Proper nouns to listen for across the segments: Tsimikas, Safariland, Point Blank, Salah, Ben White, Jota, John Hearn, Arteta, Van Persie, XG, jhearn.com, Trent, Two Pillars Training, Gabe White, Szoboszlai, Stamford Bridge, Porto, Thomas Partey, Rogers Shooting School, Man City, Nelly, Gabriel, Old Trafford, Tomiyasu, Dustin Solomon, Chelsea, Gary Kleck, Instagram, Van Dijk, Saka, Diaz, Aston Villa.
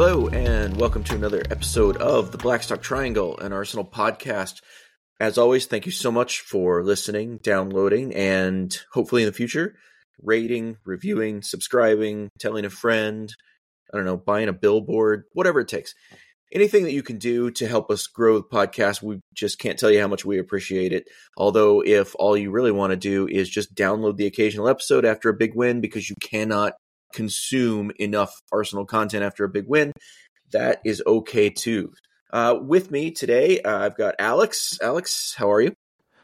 Hello, and welcome to another episode of the Blackstock Triangle, an Arsenal podcast. As always, thank you so much for listening, downloading, and hopefully in the future, rating, reviewing, subscribing, telling a friend, I don't know, buying a billboard, whatever it takes. Anything that you can do to help us grow the podcast, we just can't tell you how much we appreciate it. Although if all you really want to do is just download the occasional episode after a big win because you cannot consume enough Arsenal content after a big win, that is okay too. With me today, I've got Alex. Alex, how are you?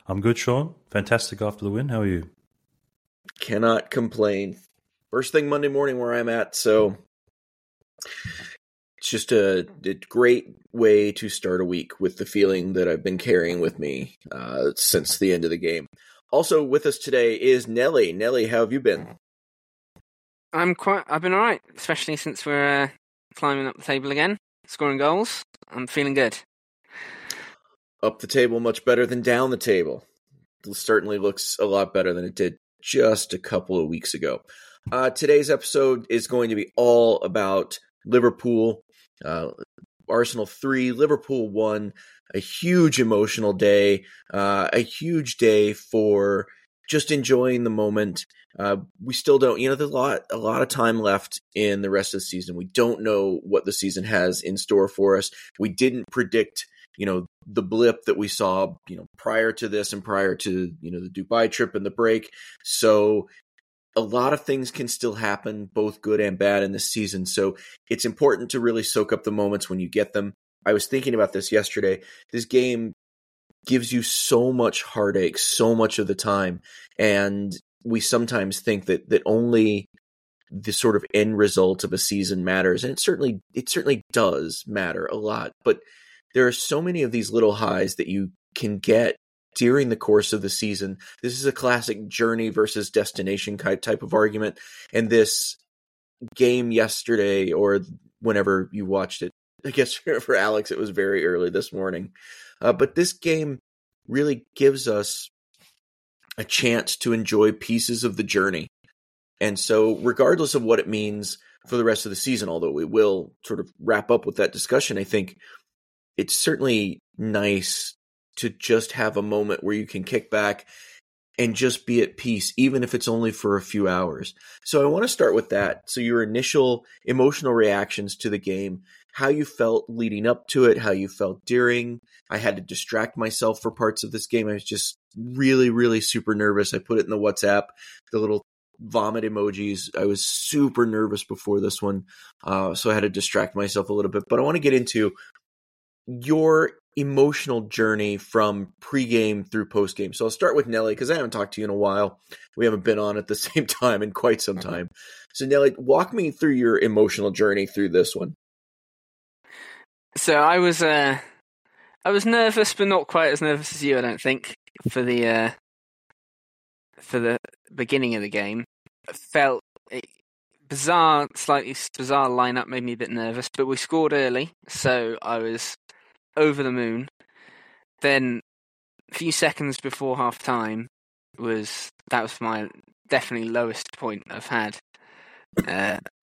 I'm good, Sean. Fantastic after the win. How are you? Cannot complain. First thing Monday morning where I'm at, so it's just a great way to start a week with the feeling that I've been carrying with me since the end of the game. Also with us today is Nelly. Nelly, how have you been? I've been all right, especially since we're climbing up the table again, scoring goals. I'm feeling good. Up the table much better than down the table. It certainly looks a lot better than it did just a couple of weeks ago. Today's episode is going to be all about Liverpool. Arsenal 3, Liverpool 1. A huge emotional day. A huge day for just enjoying the moment. We still don't, there's a lot of time left in the rest of the season. We don't know what the season has in store for us. We didn't predict, the blip that we saw, prior to this and prior to, the Dubai trip and the break. So a lot of things can still happen, both good and bad in this season. So it's important to really soak up the moments when you get them. I was thinking about this yesterday. This game gives you so much heartache so much of the time, and we sometimes think that only the sort of end result of a season matters, and it certainly does matter a lot, but there are so many of these little highs that you can get during the course of the season. This is a classic journey versus destination type of argument, and this game yesterday, or whenever you watched it, I guess for Alex it was very early this morning, but this game really gives us a chance to enjoy pieces of the journey. And so regardless of what it means for the rest of the season, although we will sort of wrap up with that discussion, I think it's certainly nice to just have a moment where you can kick back and just be at peace, even if it's only for a few hours. So I want to start with that. So your initial emotional reactions to the game, how you felt leading up to it, how you felt during. I had to distract myself for parts of this game. I was just really, really super nervous. I put it in the WhatsApp, the little vomit emojis. I was super nervous before this one. So I had to distract myself a little bit. But I want to get into your emotional journey from pregame through postgame. So I'll start with Nelly, because I haven't talked to you in a while. We haven't been on at the same time in quite some time. So Nelly, walk me through your emotional journey through this one. So I was nervous, but not quite as nervous as you, I don't think, for the beginning of the game. I felt slightly bizarre lineup made me a bit nervous, but we scored early, so I was over the moon. Then a few seconds before half time was my definitely lowest point I've had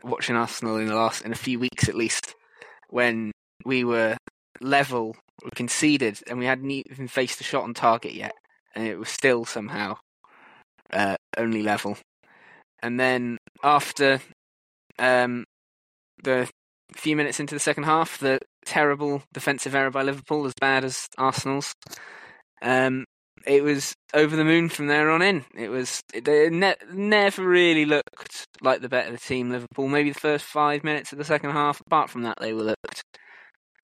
watching Arsenal in a few weeks at least, when we were level, we conceded, and we hadn't even faced a shot on target yet, and it was still somehow only level. And then after the few minutes into the second half, the terrible defensive error by Liverpool, as bad as Arsenal's, it was over the moon from there on in. They never really looked like the better team, Liverpool. Maybe the first 5 minutes of the second half. Apart from that, they looked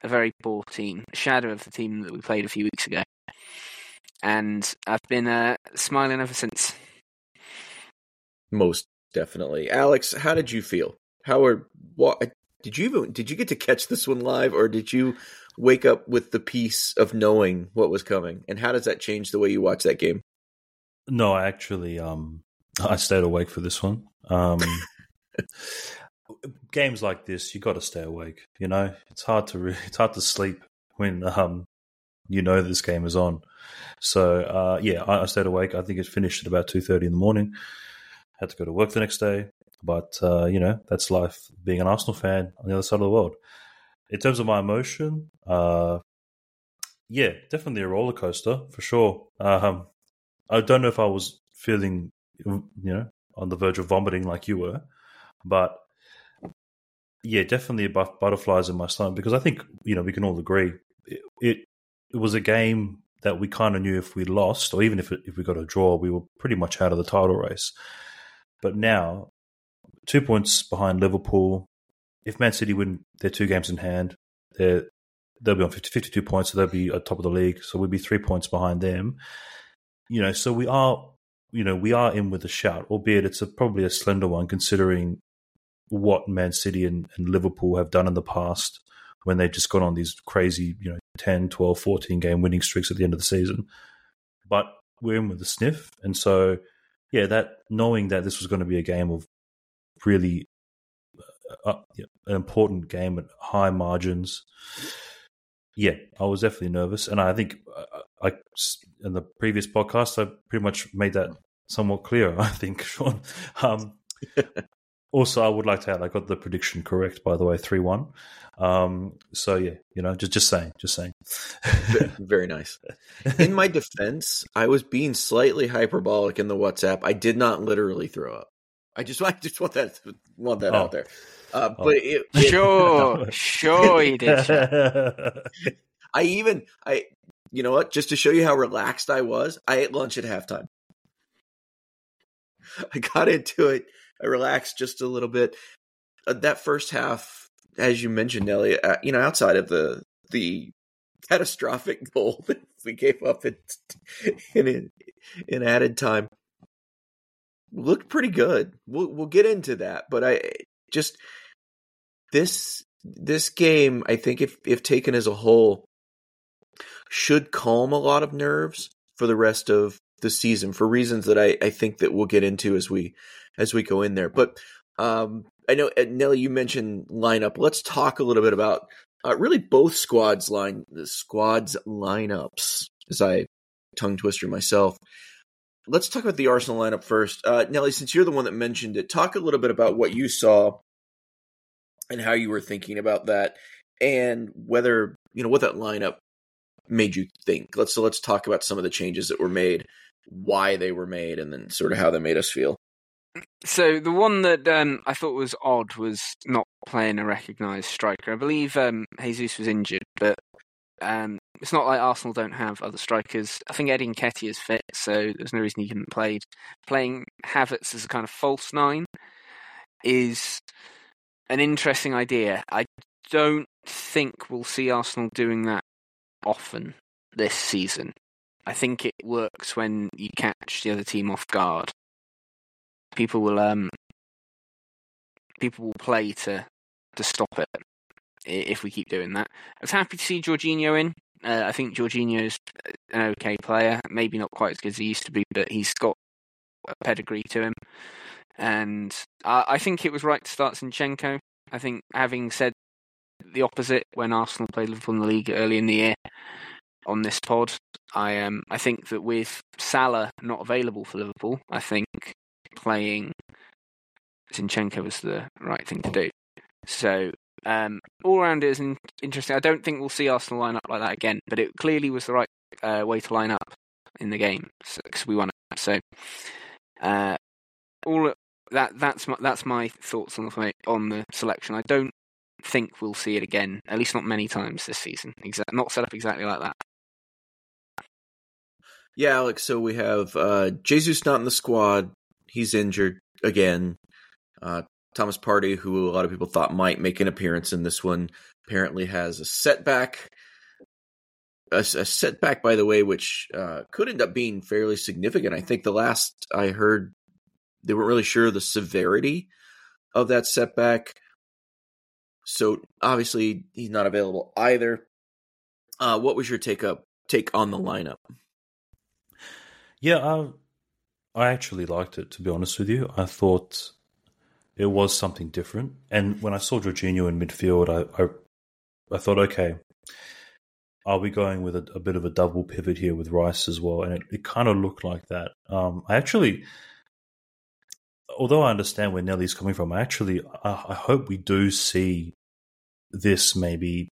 a very poor team, a shadow of the team that we played a few weeks ago. And I've been smiling ever since. Most definitely. Alex, how did you feel? Did you get to catch this one live, or did you wake up with the peace of knowing what was coming? And how does that change the way you watch that game? No, I actually I stayed awake for this one. Games like this, you got to stay awake. It's hard to sleep when this game is on. So I stayed awake. I think it finished at about 2:30 in the morning. Had to go to work the next day. But, you know, that's life being an Arsenal fan on the other side of the world. In terms of my emotion, yeah, definitely a roller coaster for sure. I don't know if I was feeling, you know, on the verge of vomiting like you were, but yeah, definitely butterflies in my stomach because I think, you know, we can all agree it was a game that we kind of knew if we lost or even if we got a draw, we were pretty much out of the title race. But now, 2 points behind Liverpool. If Man City win their two games in hand, they'll be on 52 points, so they'll be at top of the league. So we'll be 3 points behind them. You know, so we are in with a shout, albeit it's probably a slender one considering what Man City and Liverpool have done in the past when they've just gone on these crazy, you know, 10, 12, 14-game winning streaks at the end of the season. But we're in with a sniff. And so, yeah, that knowing that this was going to be a game of really an important game at high margins, yeah, I was definitely nervous. And I think I in the previous podcast, I pretty much made that somewhat clear, I think, Sean. Also, I would like to add, I got the prediction correct, by the way, 3-1. So, yeah, you know, just saying. Very nice. In my defense, I was being slightly hyperbolic in the WhatsApp. I did not literally throw up. I just want that out there. But it sure he did. I you know what? Just to show you how relaxed I was, I ate lunch at halftime. I got into it. I relaxed just a little bit. That first half, as you mentioned, Nelly, you know, outside of the catastrophic goal that we gave up in added time, looked pretty good. We'll get into that, but I just this game, I think, if taken as a whole, should calm a lot of nerves for the rest of the season for reasons that I think that we'll get into as we go in there. But I know, Nelly, you mentioned lineup. Let's talk a little bit about really both squads lineups, as I tongue twister myself. Let's talk about the Arsenal lineup first. Nelly, since you're the one that mentioned it, talk a little bit about what you saw and how you were thinking about that and whether, you know, what that lineup made you think. Let's talk about some of the changes that were made, why they were made, and then sort of how they made us feel. So the one that I thought was odd was not playing a recognised striker. I believe Jesus was injured, but it's not like Arsenal don't have other strikers. I think Eddie Nketiah is fit, so there's no reason he couldn't play. Playing Havertz as a kind of false nine is an interesting idea. I don't think we'll see Arsenal doing that often this season. I think it works when you catch the other team off guard. People will play to stop it if we keep doing that. I was happy to see Jorginho in. I think Jorginho's an okay player. Maybe not quite as good as he used to be, but he's got a pedigree to him. And I think it was right to start Zinchenko. I think, having said the opposite when Arsenal played Liverpool in the league early in the year on this pod, I think that with Salah not available for Liverpool, I think playing Zinchenko was the right thing to do. So all around it is interesting. I don't think we'll see Arsenal line up like that again, but it clearly was the right way to line up in the game because we won it. So all that's my thoughts on the selection. I don't think we'll see it again, at least not many times this season. Not set up exactly like that. Yeah, Alex. So we have Jesus not in the squad; he's injured again. Thomas Partey, who a lot of people thought might make an appearance in this one, apparently has a setback. A setback, by the way, which could end up being fairly significant. I think the last I heard, they weren't really sure the severity of that setback. So obviously he's not available either. What was your take on the lineup? Yeah, I actually liked it, to be honest with you. I thought it was something different. And when I saw Jorginho in midfield, I thought, okay, are we going with a bit of a double pivot here with Rice as well? And it kind of looked like that. I actually, although I understand where Nelly's coming from, actually, I hope we do see this maybe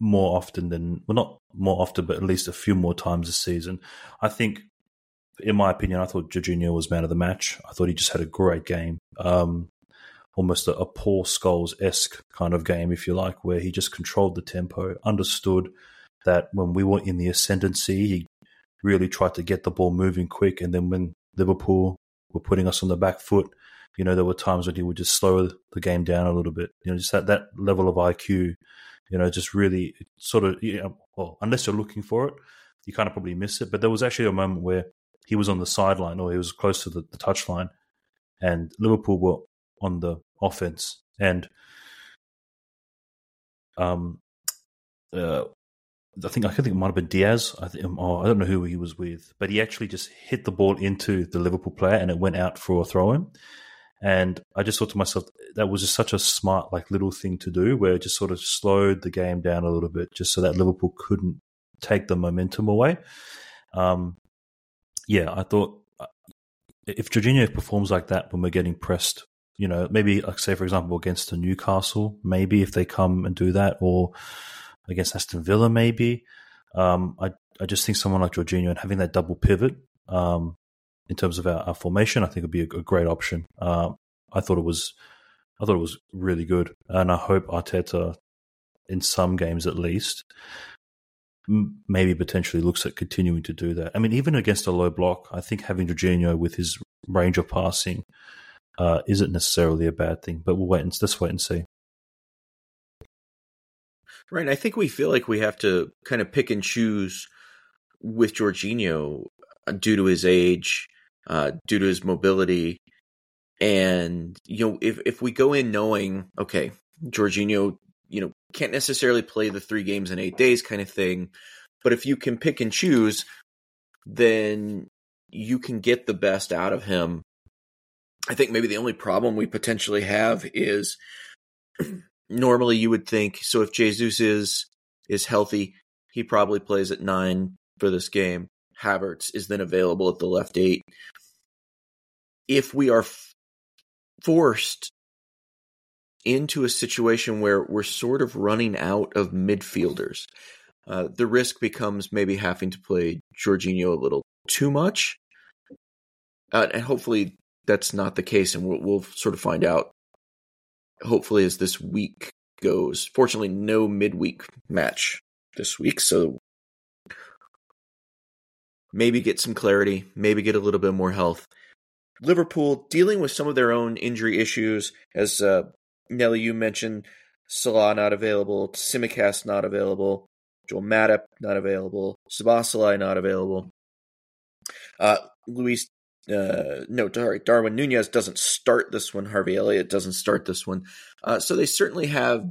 more often than, well, not more often, but at least a few more times this season. I think, in my opinion, I thought Jorginho was man of the match. I thought he just had a great game, almost a Paul Scholes-esque kind of game, if you like, where he just controlled the tempo, understood that when we were in the ascendancy, he really tried to get the ball moving quick. And then when Liverpool were putting us on the back foot, you know, there were times when he would just slow the game down a little bit. You know, just that level of IQ, you know, just really sort of, you know, well, unless you're looking for it, you kind of probably miss it. But there was actually a moment where he was on the sideline, or he was close to the touchline, and Liverpool were on the offense. And I think it might have been Diaz. I don't know who he was with, but he actually just hit the ball into the Liverpool player, and it went out for a throw-in. And I just thought to myself, that was just such a smart, like, little thing to do, where it just sort of slowed the game down a little bit, just so that Liverpool couldn't take the momentum away. Yeah, I thought if Jorginho performs like that when we're getting pressed, you know, maybe, like, say, for example, against the Newcastle, maybe if they come and do that, or against Aston Villa, maybe. I just think someone like Jorginho and having that double pivot, in terms of our formation, I think would be a great option. I thought it was really good, and I hope Arteta, in some games at least, maybe potentially looks at continuing to do that. I mean, even against a low block, I think having Jorginho with his range of passing isn't necessarily a bad thing. But let's wait and see. Right, I think we feel like we have to kind of pick and choose with Jorginho due to his age, due to his mobility. And, you know, if we go in knowing, okay, Jorginho, you know, can't necessarily play the 3 games in 8 days kind of thing, but if you can pick and choose, then you can get the best out of him. I think maybe the only problem we potentially have is normally you would think, so if Jesus is healthy, he probably plays at 9 for this game. Havertz is then available at the left 8. If we are forced into a situation where we're sort of running out of midfielders, the risk becomes maybe having to play Jorginho a little too much. And hopefully that's not the case, and we'll sort of find out, hopefully, as this week goes. Fortunately, no midweek match this week, so maybe get some clarity, maybe get a little bit more health. Liverpool dealing with some of their own injury issues. As Nelly, you mentioned, Salah not available, Tsimikas not available, Joel Matip not available, Szoboszlai not available. Darwin Nunez doesn't start this one. Harvey Elliott doesn't start this one. So they certainly have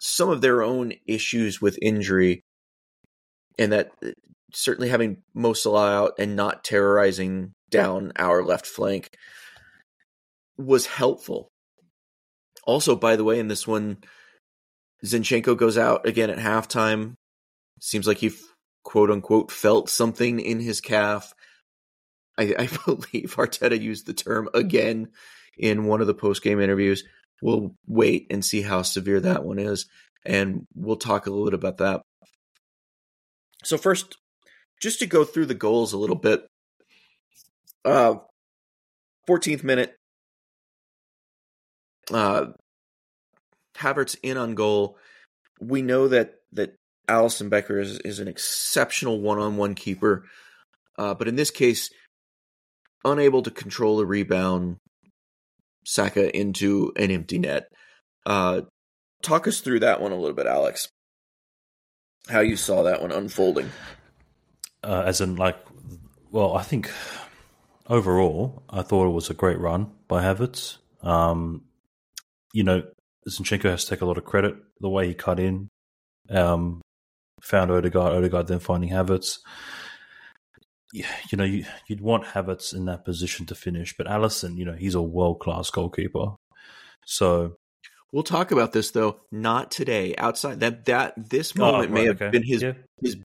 some of their own issues with injury, and that certainly having Mo Salah out and not terrorizing down our left flank was helpful. Also, by the way, in this one, Zinchenko goes out again at halftime. Seems like he, quote unquote, felt something in his calf. I believe Arteta used the term again in one of the post-game interviews. We'll wait and see how severe that one is, and we'll talk a little bit about that. So first, just to go through the goals a little bit. 14th minute, Havertz in on goal. We know that Alisson Becker is an exceptional one-on-one keeper, but in this case, unable to control the rebound, Saka into an empty net. Talk us through that one a little bit, Alex. How you saw that one unfolding? I think overall, I thought it was a great run by Havertz. You know, Zinchenko has to take a lot of credit. The way he cut in, found Odegaard then finding Havertz. You know, you'd want Havertz in that position to finish, but Alisson, you know, he's a world-class goalkeeper. So we'll talk about this, though, not today. Outside that this moment may have been his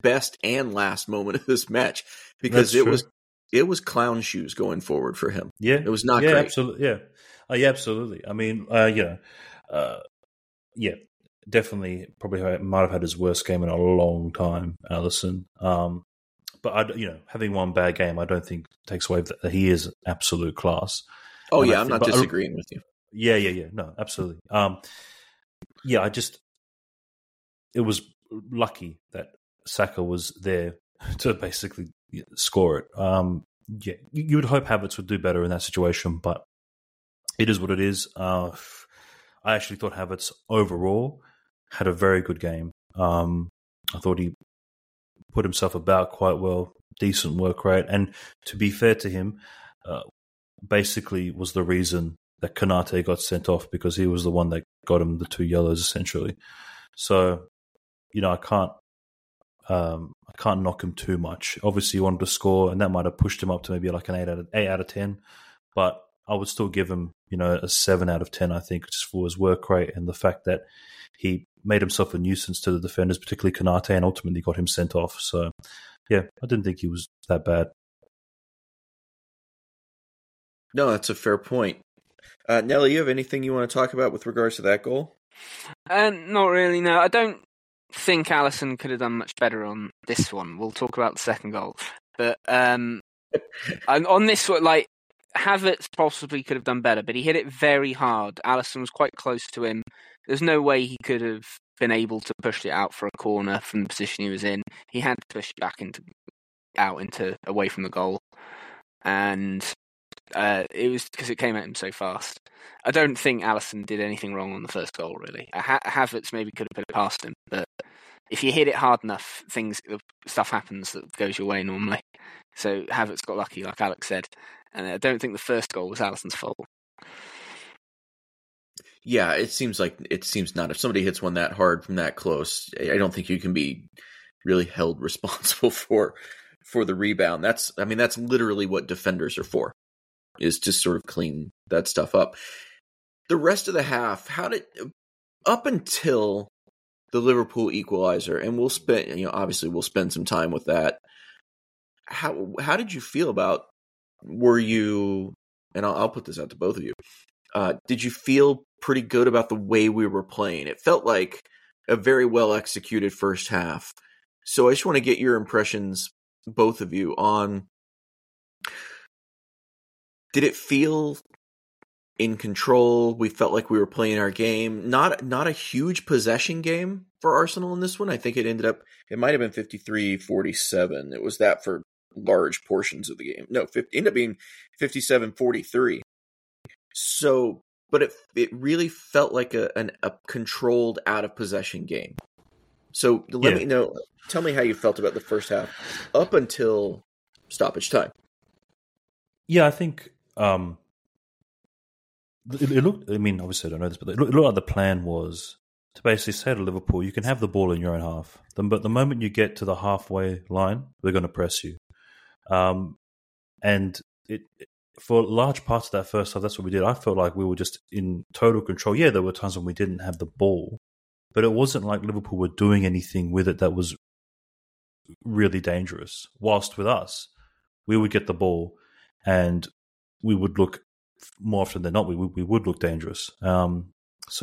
best and last moment of this match, because it was it was clown shoes going forward for him. Yeah, it was not great. Absolutely, yeah, yeah, absolutely. I mean, yeah, definitely, probably might have had his worst game in a long time, Alisson. But having one bad game, I don't think takes away that he is absolute class. Oh and yeah, I'm not disagreeing with you. Yeah, no, absolutely. Yeah, it was lucky that Saka was there to basically score it. Yeah, you would hope Havertz would do better in that situation, but it is what it is. I actually thought Havertz overall had a very good game. I thought he put himself about quite well, decent work rate, and to be fair to him, basically was the reason that Konate got sent off, because he was the one that got him the 2 yellows essentially. So, I can't knock him too much. Obviously, he wanted to score, and that might have pushed him up to maybe like an 8 out of 10. But I would still give him, a 7 out of 10. I think, just for his work rate and the fact that he made himself a nuisance to the defenders, particularly Konate, and ultimately got him sent off. So, yeah, I didn't think he was that bad. No, that's a fair point. Nelly, you have anything you want to talk about with regards to that goal? Not really, no. I don't think Alisson could have done much better on this one. We'll talk about the second goal. But on this one, Havertz possibly could have done better, but he hit it very hard. Alisson was quite close to him. There's no way he could have been able to push it out for a corner from the position he was in. He had to push back away from the goal. And it was because it came at him so fast. I don't think Alisson did anything wrong on the first goal, really. Havertz maybe could have put it past him, but if you hit it hard enough, stuff happens that goes your way normally. So Havertz got lucky, like Alex said, and I don't think the first goal was Alisson's fault. Yeah, it seems not. If somebody hits one that hard from that close, I don't think you can be really held responsible for the rebound. That's literally what defenders are for, is to sort of clean that stuff up. The rest of the half, up until the Liverpool equalizer, and we'll spend some time with that. How did you feel about, and I'll put this out to both of you, did you feel pretty good about the way we were playing? It felt like a very well executed first half. So I just want to get your impressions, both of you, on, did it feel in control? We felt like we were playing our game. Not a huge possession game for Arsenal in this one. I think it might have been 53-47. It was that for large portions of the game. No, it ended up being 57-43. So, but it really felt like a controlled, out of possession game. So let me know. Tell me how you felt about the first half up until stoppage time. Yeah, I think it looked, obviously I don't know this, but it looked like the plan was to basically say to Liverpool, you can have the ball in your own half, but the moment you get to the halfway line, they're going to press you. And for large parts of that first half, that's what we did. I felt like we were just in total control. Yeah, there were times when we didn't have the ball, but it wasn't like Liverpool were doing anything with it that was really dangerous. Whilst with us, we would get the ball, and we would look, more often than not, we would look dangerous. So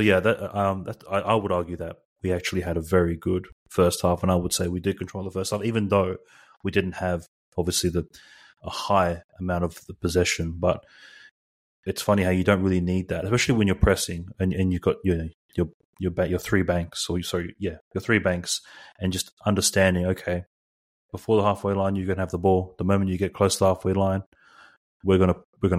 yeah, I would argue that we actually had a very good first half, and I would say we did control the first half, even though we didn't have obviously a high amount of the possession. But it's funny how you don't really need that, especially when you're pressing and you've got your three banks, and just understanding, okay, before the halfway line you're gonna have the ball. The moment you get close to the halfway line, we're gonna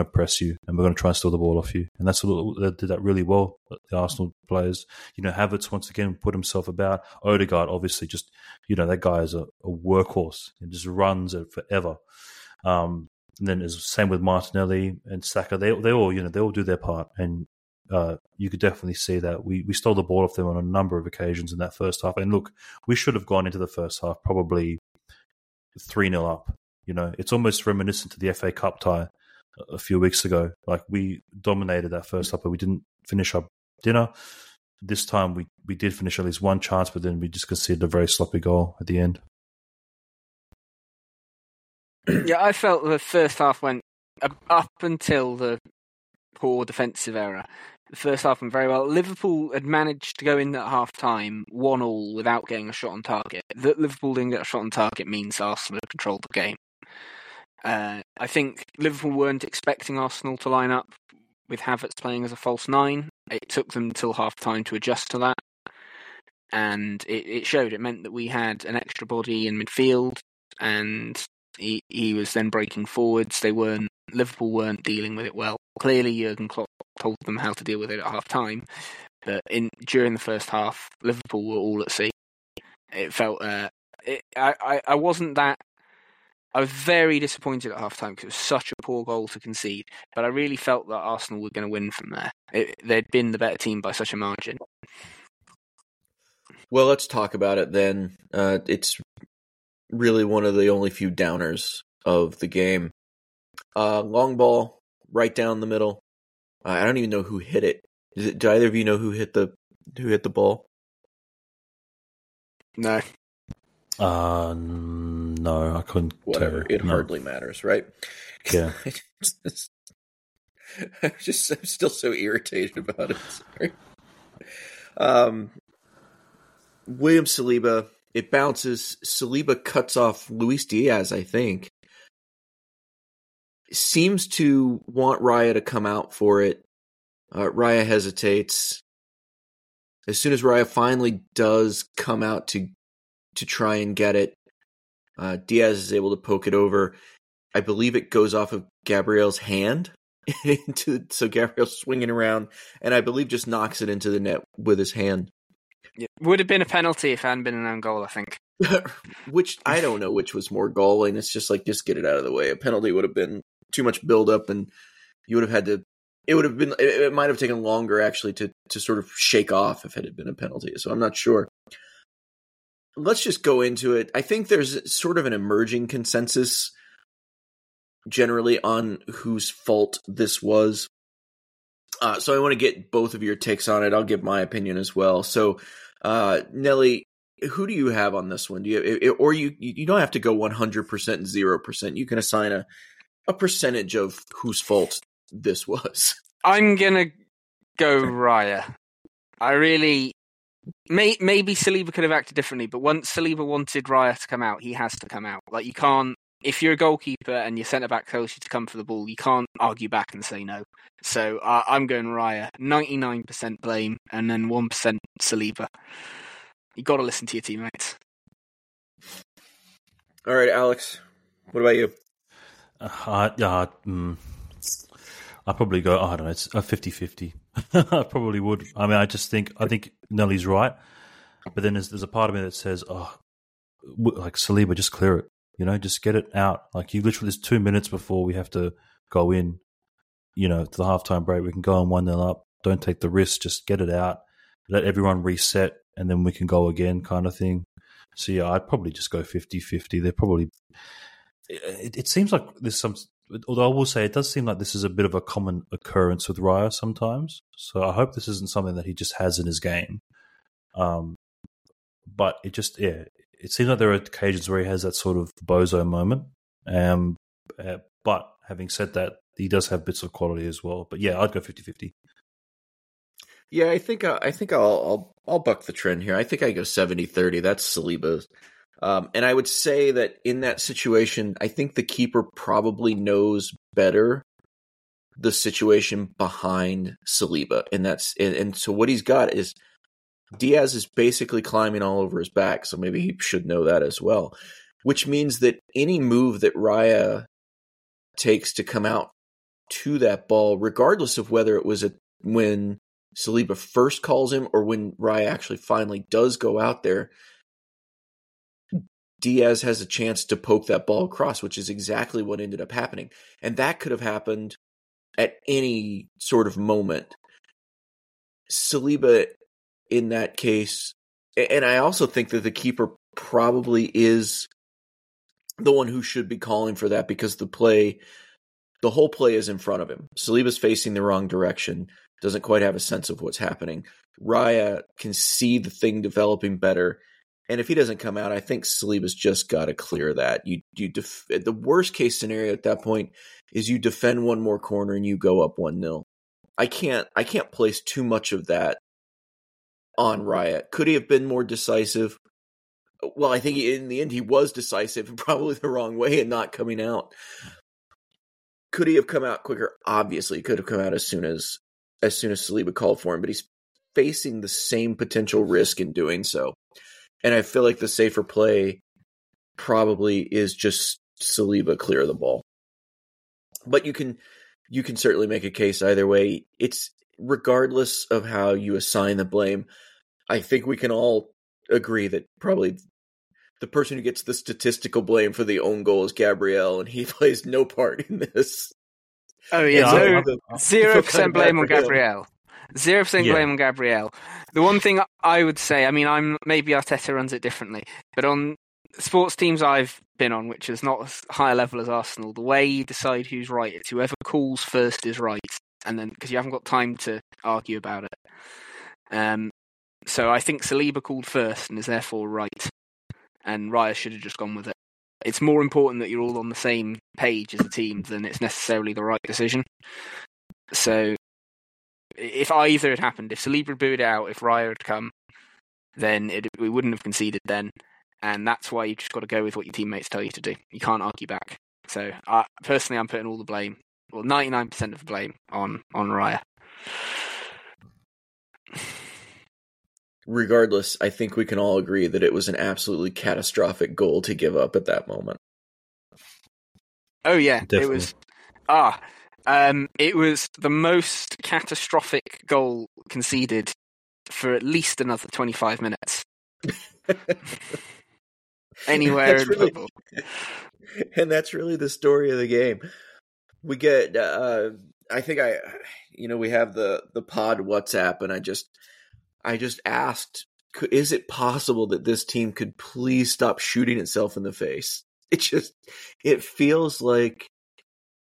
press you, and we're gonna try and steal the ball off you, and they did that really well. The Arsenal players, Havertz once again put himself about. Odegaard, obviously, just that guy is a workhorse and just runs it forever. And then it's the same with Martinelli and Saka. They all do their part, and you could definitely see that we stole the ball off them on a number of occasions in that first half. And look, we should have gone into the first half probably 3-0 up. It's almost reminiscent to the FA Cup tie a few weeks ago. Like, we dominated that first half, but we didn't finish our dinner. This time we did finish at least one chance, but then we just conceded a very sloppy goal at the end. Yeah, I felt the first half went up until the poor defensive error. The first half went very well. Liverpool had managed to go in at half-time 1-1 without getting a shot on target. That Liverpool didn't get a shot on target means Arsenal controlled the game. I think Liverpool weren't expecting Arsenal to line up with Havertz playing as a false nine. It took them till half-time to adjust to that. And it showed. It meant that we had an extra body in midfield, and he was then breaking forwards. Liverpool weren't dealing with it well. Clearly, Jurgen Klopp told them how to deal with it at half-time. But during the first half, Liverpool were all at sea. It felt... I wasn't that... I was very disappointed at half-time because it was such a poor goal to concede. But I really felt that Arsenal were going to win from there. They'd been the better team by such a margin. Well, let's talk about it then. It's really one of the only few downers of the game. Long ball, right down the middle. I don't even know who hit it. Do either of you know who hit the ball? No. No, I couldn't. Whatever. Tell. It hardly matters, right? Yeah. I'm still so irritated about it. Sorry. William Saliba. It bounces. Saliba cuts off Luis Diaz, I think. Seems to want Raya to come out for it. Raya hesitates. As soon as Raya finally does come out to try and get it, Diaz is able to poke it over. I believe it goes off of Gabriel's hand. So Gabriel's swinging around, and I believe just knocks it into the net with his hand. It would have been a penalty if it hadn't been an own goal, I think. Which, I don't know which was more goal, and it's just like, just get it out of the way. A penalty would have been too much build-up, and you would have had to... It might have taken longer, actually, to sort of shake off if it had been a penalty, so I'm not sure. Let's just go into it. I think there's sort of an emerging consensus generally on whose fault this was. So I want to get both of your takes on it. I'll give my opinion as well. So, Nelly, who do you have on this one? You don't have to go 100%, 0%. You can assign a percentage of whose fault this was. I'm going to go Raya. Maybe Saliba could have acted differently, but once Saliba wanted Raya to come out, he has to come out. Like, you can't, if you're a goalkeeper and your centre-back tells you to come for the ball, you can't argue back and say no. So I'm going Raya. 99% blame, and then 1% Saliba. You got to listen to your teammates. All right, Alex, what about you? I'd probably go, I don't know, it's a 50-50. I probably would. I mean, I think Nelly's right. But then there's a part of me that says, Saliba, just clear it. You know, just get it out. Like, you literally, there's 2 minutes before we have to go in, you know, to the halftime break. We can go on 1-0 up. Don't take the risk. Just get it out. Let everyone reset, and then we can go again, kind of thing. So, yeah, I'd probably just go 50-50. They're probably – it seems like there's some – although I will say it does seem like this is a bit of a common occurrence with Raya sometimes. So I hope this isn't something that he just has in his game. But it just, yeah, it seems like there are occasions where he has that sort of bozo moment. But having said that, he does have bits of quality as well. But yeah, I'd go 50-50. Yeah, I think I'll buck the trend here. I think I go 70-30. That's Saliba's. And I would say that in that situation, I think the keeper probably knows better the situation behind Saliba. And so what he's got is Diaz is basically climbing all over his back. So maybe he should know that as well, which means that any move that Raya takes to come out to that ball, regardless of whether it was when Saliba first calls him or when Raya actually finally does go out there, Diaz has a chance to poke that ball across, which is exactly what ended up happening. And that could have happened at any sort of moment. Saliba, in that case, and I also think that the keeper probably is the one who should be calling for that because the whole play is in front of him. Saliba's facing the wrong direction, doesn't quite have a sense of what's happening. Raya can see the thing developing better. And if he doesn't come out, I think Saliba's just got to clear that. The worst case scenario at that point is you defend one more corner and you go up 1-0. I can't place too much of that on Raya. Could he have been more decisive? Well, I think in the end he was decisive, probably the wrong way and not coming out. Could he have come out quicker? Obviously, he could have come out as soon as Saliba called for him, but he's facing the same potential risk in doing so. And I feel like the safer play probably is just Saliba clear the ball. But you can certainly make a case either way. It's regardless of how you assign the blame, I think we can all agree that probably the person who gets the statistical blame for the own goal is Gabriel, and he plays no part in this. Oh, yeah. So, 0% blame on Gabriel. 0% blame on Gabriel. The one thing I would say, I mean, maybe Arteta runs it differently, but on sports teams I've been on, which is not as high a level as Arsenal, the way you decide who's right is whoever calls first is right, and then because you haven't got time to argue about it. So I think Saliba called first and is therefore right, and Raya should have just gone with it. It's more important that you're all on the same page as a team than it's necessarily the right decision. So if either had happened, if Saliba had booed out, if Raya had come, then we wouldn't have conceded then. And that's why you've just got to go with what your teammates tell you to do. You can't argue back. So personally, I'm putting all the blame, well, 99% of the blame on Raya. Regardless, I think we can all agree that it was an absolutely catastrophic goal to give up at that moment. Oh, yeah. Definitely. It was... it was the most catastrophic goal conceded for at least another 25 minutes. Anywhere in football. And that's really the story of the game. We get... I think I... You know, we have the pod WhatsApp, and I just asked, is it possible that this team could please stop shooting itself in the face? It feels like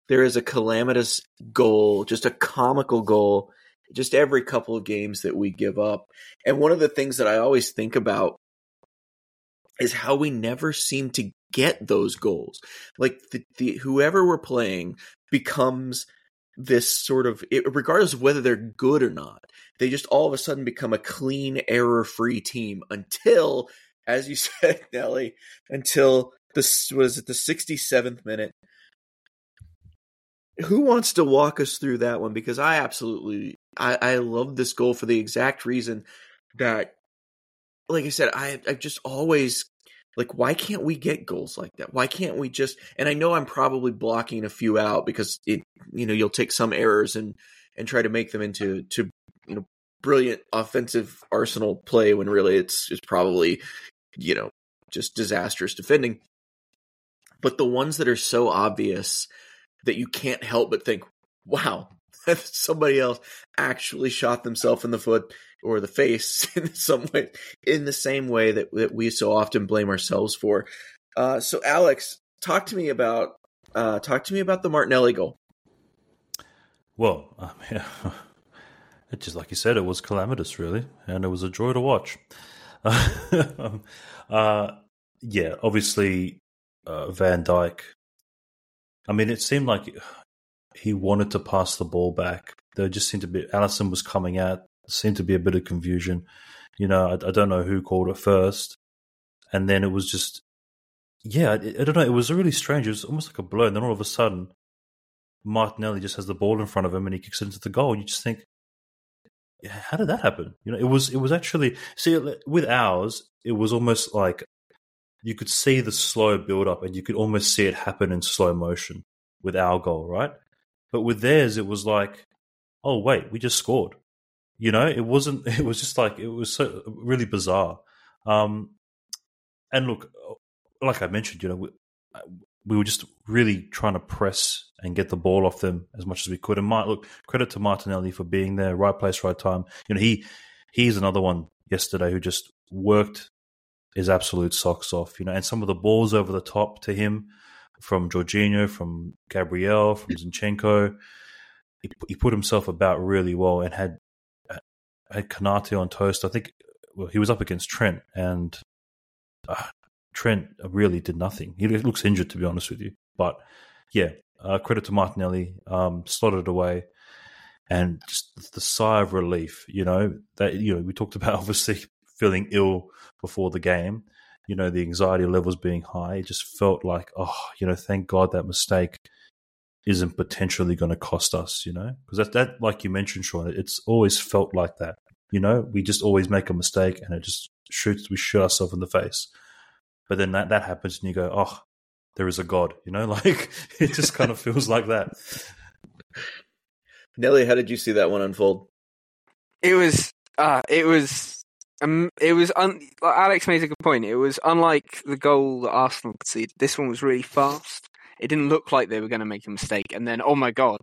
there is a calamitous goal, just a comical goal, just every couple of games that we give up. And one of the things that I always think about is how we never seem to get those goals. Like the whoever we're playing becomes this sort of, regardless of whether they're good or not, they just all of a sudden become a clean, error-free team until, as you said, Nelly, until the 67th minute. Who wants to walk us through that one? Because I absolutely, I love this goal for the exact reason that, like I said, I've just always, like, why can't we get goals like that? Why can't we just, and I know I'm probably blocking a few out because you'll take some errors and try to make them into brilliant offensive Arsenal play when really it's probably, just disastrous defending. But the ones that are so obvious that you can't help but think, wow, somebody else actually shot themselves in the foot or the face in some way, in the same way that we so often blame ourselves for. So Alex, talk to me about the Martinelli goal. Well, I mean, it just like you said, it was calamitous, really, and it was a joy to watch. Obviously, Van Dijk. I mean, it seemed like he wanted to pass the ball back. There just seemed to be Alisson was coming out. There seemed to be a bit of confusion. I don't know who called it first, and then it was just, I don't know. It was really strange. It was almost like a blow, and then all of a sudden, Martinelli just has the ball in front of him and he kicks it into the goal. And you just think, how did that happen? It was actually, see, with ours, it was almost like you could see the slow build up and you could almost see it happen in slow motion with our goal, right? But with theirs, it was like, oh wait, we just scored. It was so really bizarre. And look, like I mentioned, we were just really trying to press and get the ball off them as much as we could. And credit to Martinelli for being there, right place, right time. He's another one yesterday who just worked his absolute socks off. And some of the balls over the top to him from Jorginho, from Gabriel, from Zinchenko, he put himself about really well and had Konate on toast. I think he was up against Trent and Trent really did nothing. He looks injured, to be honest with you. But yeah, credit to Martinelli, slotted away, and just the sigh of relief. You know that we talked about obviously feeling ill before the game. You know, the anxiety levels being high. It just felt like, thank God that mistake isn't potentially going to cost us. You know, because that like you mentioned, Sean, it's always felt like that. You know, we just always make a mistake and it just we shoot ourselves in the face. But then that happens and you go, oh, there is a God, it just kind of feels like that. Nelly, how did you see that one unfold? Alex made a good point. It was unlike the goal that Arsenal conceded. This one was really fast. It didn't look like they were going to make a mistake. And then, oh my God,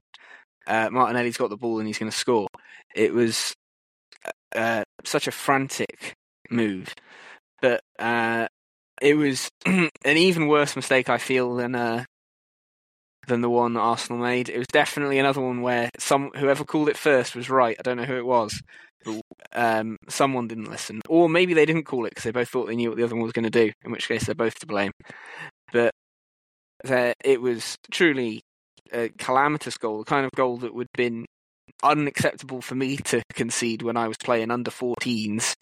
Martinelli's got the ball and he's going to score. It was such a frantic move. But it was an even worse mistake, I feel, than the one Arsenal made. It was definitely another one where whoever called it first was right. I don't know who it was, but someone didn't listen. Or maybe they didn't call it because they both thought they knew what the other one was going to do, in which case they're both to blame. But it was truly a calamitous goal, the kind of goal that would have been unacceptable for me to concede when I was playing under 14s.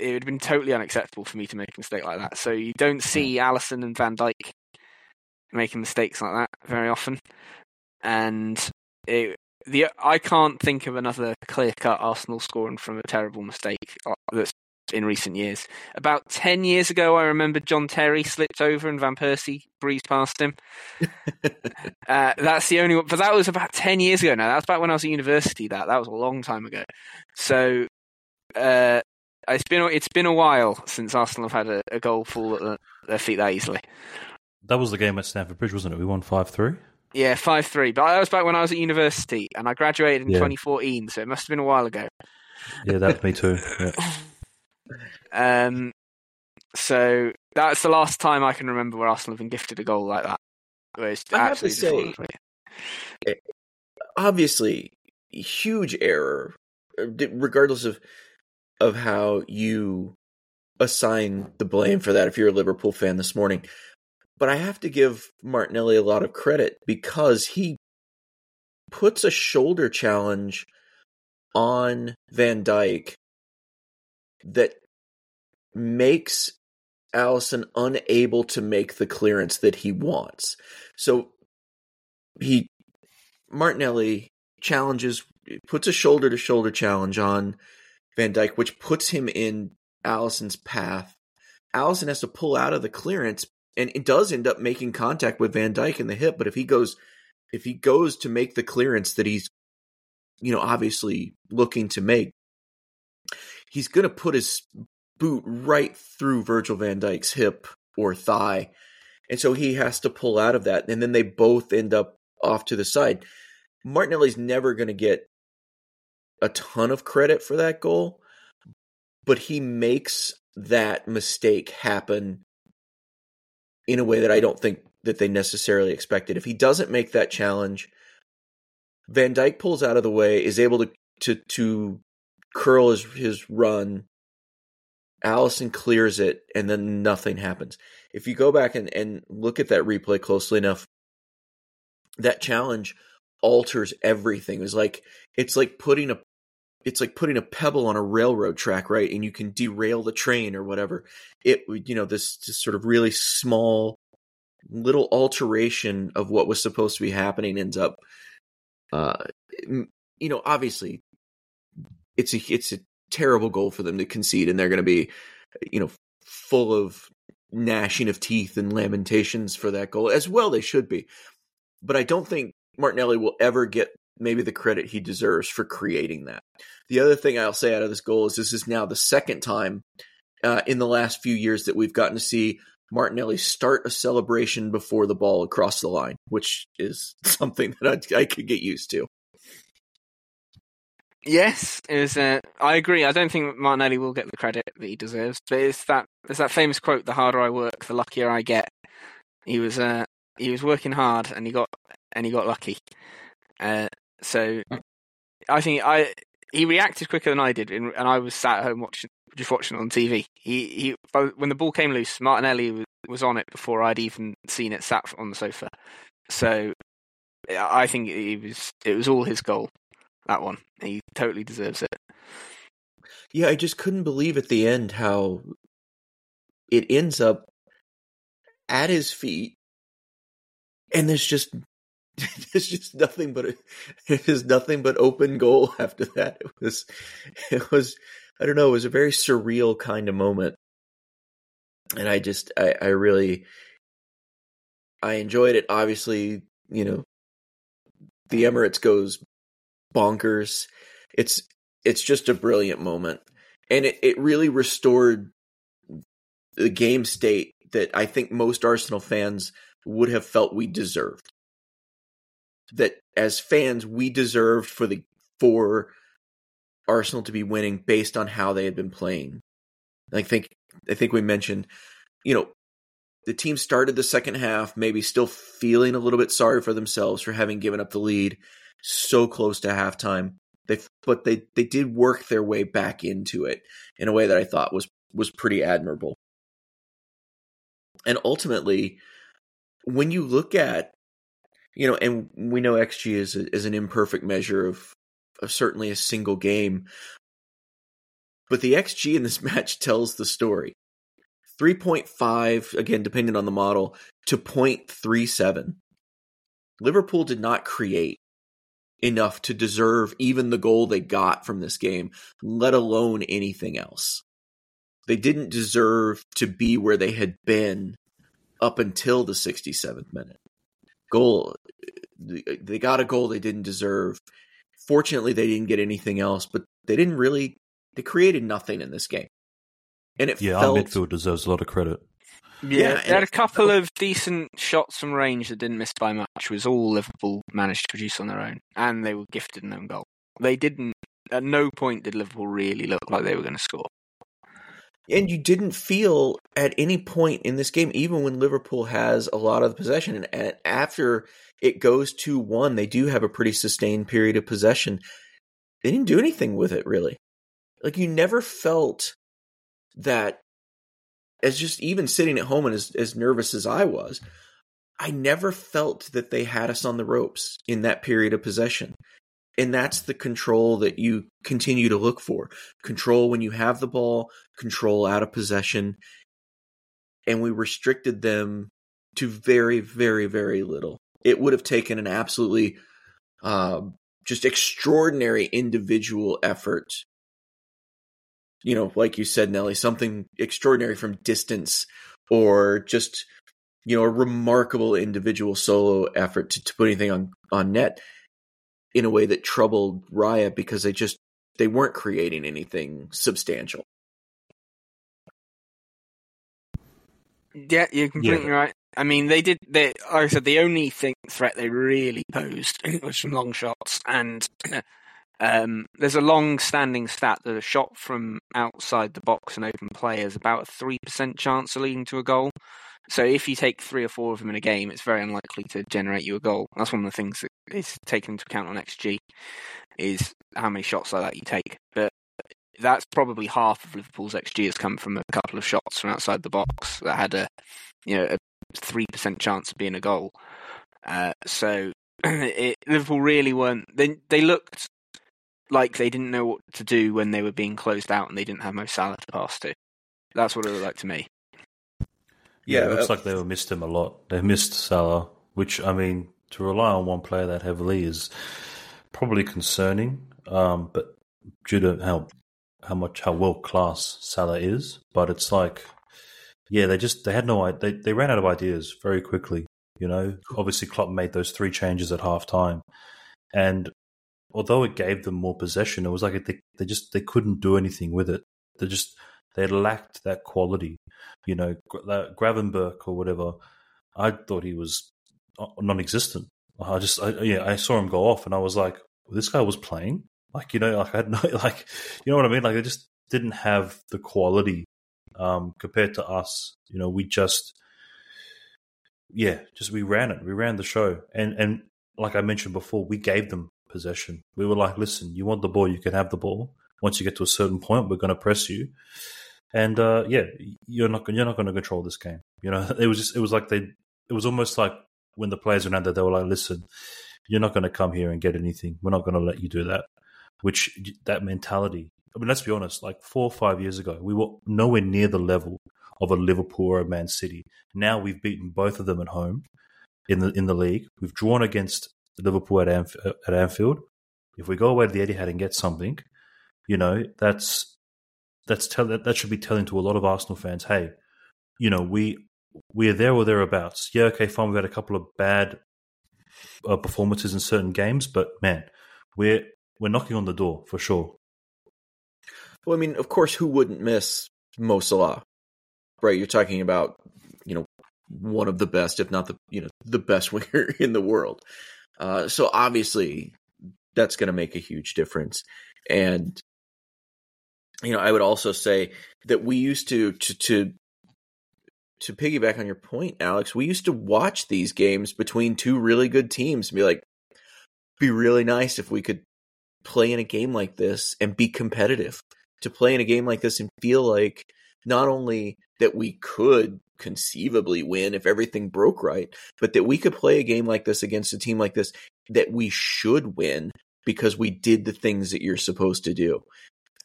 It would have been totally unacceptable for me to make a mistake like that. So you don't see Alisson and Van Dijk making mistakes like that very often. And I can't think of another clear-cut Arsenal scoring from a terrible mistake that's in recent years. About 10 years ago, I remember John Terry slipped over and Van Persie breezed past him. That's the only one. But that was about 10 years ago now. That was back when I was at university. That was a long time ago. So... It's been a while since Arsenal have had a goal fall at their feet that easily. That was the game at Stamford Bridge, wasn't it? We won 5-3? Yeah, 5-3. But that was back when I was at university, and I graduated in 2014, so it must have been a while ago. Yeah, that's me too. Yeah. So that's the last time I can remember where Arsenal have been gifted a goal like that. Obviously, huge error, regardless of how you assign the blame for that if you're a Liverpool fan this morning. But I have to give Martinelli a lot of credit because he puts a shoulder challenge on Van Dijk that makes Alisson unable to make the clearance that he wants. So Martinelli challenges, puts a shoulder-to-shoulder challenge on Van Dijk, which puts him in Alisson's path. Alisson has to pull out of the clearance, and it does end up making contact with Van Dijk in the hip. But if he goes to make the clearance that he's, obviously looking to make, he's going to put his boot right through Virgil van Dijk's hip or thigh, and so he has to pull out of that. And then they both end up off to the side. Martinelli's never going to get a ton of credit for that goal, but he makes that mistake happen in a way that I don't think that they necessarily expected. If he doesn't make that challenge, Van Dijk pulls out of the way, is able to curl his run. Alisson clears it, and then nothing happens. If you go back and look at that replay closely enough, that challenge alters everything. It's like putting a pebble on a railroad track, right? And you can derail the train or whatever. This just sort of really small little alteration of what was supposed to be happening ends up, obviously it's a terrible goal for them to concede, and they're going to be, full of gnashing of teeth and lamentations for that goal, as well they should be. But I don't think Martinelli will ever get maybe the credit he deserves for creating that. The other thing I'll say out of this goal is this is now the second time in the last few years that we've gotten to see Martinelli start a celebration before the ball across the line, which is something that I could get used to. Yes, it was. I agree. I don't think Martinelli will get the credit that he deserves, but there's that famous quote, "The harder I work, the luckier I get." He was working hard and he got lucky. So I think he reacted quicker than I did, and I was sat at home watching just watching it on TV. When the ball came loose, Martinelli was on it before I'd even seen it, sat on the sofa. So I think it was all his goal, that one. He totally deserves it. Yeah, I just couldn't believe at the end how it ends up at his feet, and there's just nothing but open goal after that. It was I don't know, it was a very surreal kind of moment, and I really enjoyed it. Obviously, you know, the Emirates goes bonkers. It's just a brilliant moment, and it really restored the game state that I think most Arsenal fans would have felt we deserved. That as fans, we deserved for Arsenal to be winning based on how they had been playing. I think we mentioned, you know, the team started the second half maybe still feeling a little bit sorry for themselves for having given up the lead so close to halftime. But they did work their way back into it in a way that I thought was pretty admirable. And ultimately, when you look at, you know, and we know XG is an imperfect measure of certainly a single game, but the XG in this match tells the story. 3.5, again, depending on the model, to 0.37. Liverpool did not create enough to deserve even the goal they got from this game, let alone anything else. They didn't deserve to be where they had been up until the 67th minute. Goal. They got a goal they didn't deserve. Fortunately, they didn't get anything else, but they created nothing in this game. And our midfield deserves a lot of credit. Yeah, they had a couple of decent shots from range that didn't miss by much, which was all Liverpool managed to produce on their own, and they were gifted an own goal. They didn't, at no point did Liverpool really look like they were going to score. And you didn't feel at any point in this game, even when Liverpool has a lot of the possession, and after it goes 2-1, they do have a pretty sustained period of possession. They didn't do anything with it, really. Like, you never felt that, as just even sitting at home and as nervous as I was, I never felt that they had us on the ropes in that period of possession. And that's the control that you continue to look for. Control when you have the ball, control out of possession. And we restricted them to very, very, very little. It would have taken an absolutely just extraordinary individual effort. You know, like you said, Nelly, something extraordinary from distance, or just, you know, a remarkable individual solo effort to put anything on net, in a way that troubled Raya, because they weren't creating anything substantial. Yeah, you're completely right. I mean, like I said, the only threat they really posed was from long shots. And there's a long-standing stat that a shot from outside the box and open play is about a 3% chance of leading to a goal. So if you take 3 or 4 of them in a game, it's very unlikely to generate you a goal. That's one of the things that is taken into account on XG, is how many shots like that you take. But that's probably half of Liverpool's XG has come from a couple of shots from outside the box that had a 3% chance of being a goal. So Liverpool really weren't. They looked like they didn't know what to do when they were being closed out and they didn't have Mo Salah to pass to. That's what it looked like to me. Yeah, it looks like they missed him a lot. They missed Salah, which, I mean, to rely on one player that heavily is probably concerning, but due to how world-class Salah is. But it's like, yeah, they had no idea. They ran out of ideas very quickly, you know. Obviously, Klopp made those 3 changes at halftime. And although it gave them more possession, it was like they couldn't do anything with it. They lacked that quality, you know. Gravenberch or whatever, I thought he was non-existent. I saw him go off, and I was like, well, "This guy was playing." Like, you know, like I had no, like, you know what I mean? Like, they just didn't have the quality compared to us. You know, we just we ran it. We ran the show, and like I mentioned before, we gave them possession. We were like, "Listen, you want the ball? You can have the ball." once you get to a certain point, we're going to press you. And you're not going to control this game. You know, it was almost like when the players were under, they were like, listen, you're not going to come here and get anything. We're not going to let you do that. Which that mentality. I mean, let's be honest. Like 4 or 5 years ago, we were nowhere near the level of a Liverpool or a Man City. Now we've beaten both of them at home in the league. We've drawn against Liverpool at Anfield. If we go away to the Etihad and get something, you know, that should be telling to a lot of Arsenal fans, hey, you know, we are there or thereabouts. Yeah, okay, fine. We've had a couple of bad performances in certain games, but man, we're knocking on the door for sure. Well, I mean, of course, who wouldn't miss Mo Salah, right? You're talking about, you know, one of the best, if not the best winger in the world. So obviously, that's going to make a huge difference. And you know, I would also say that we used to piggyback on your point, Alex, we used to watch these games between two really good teams and be like, be really nice if we could play in a game like this and be competitive, to play in a game like this and feel like not only that we could conceivably win if everything broke right, but that we could play a game like this against a team like this that we should win because we did the things that you're supposed to do.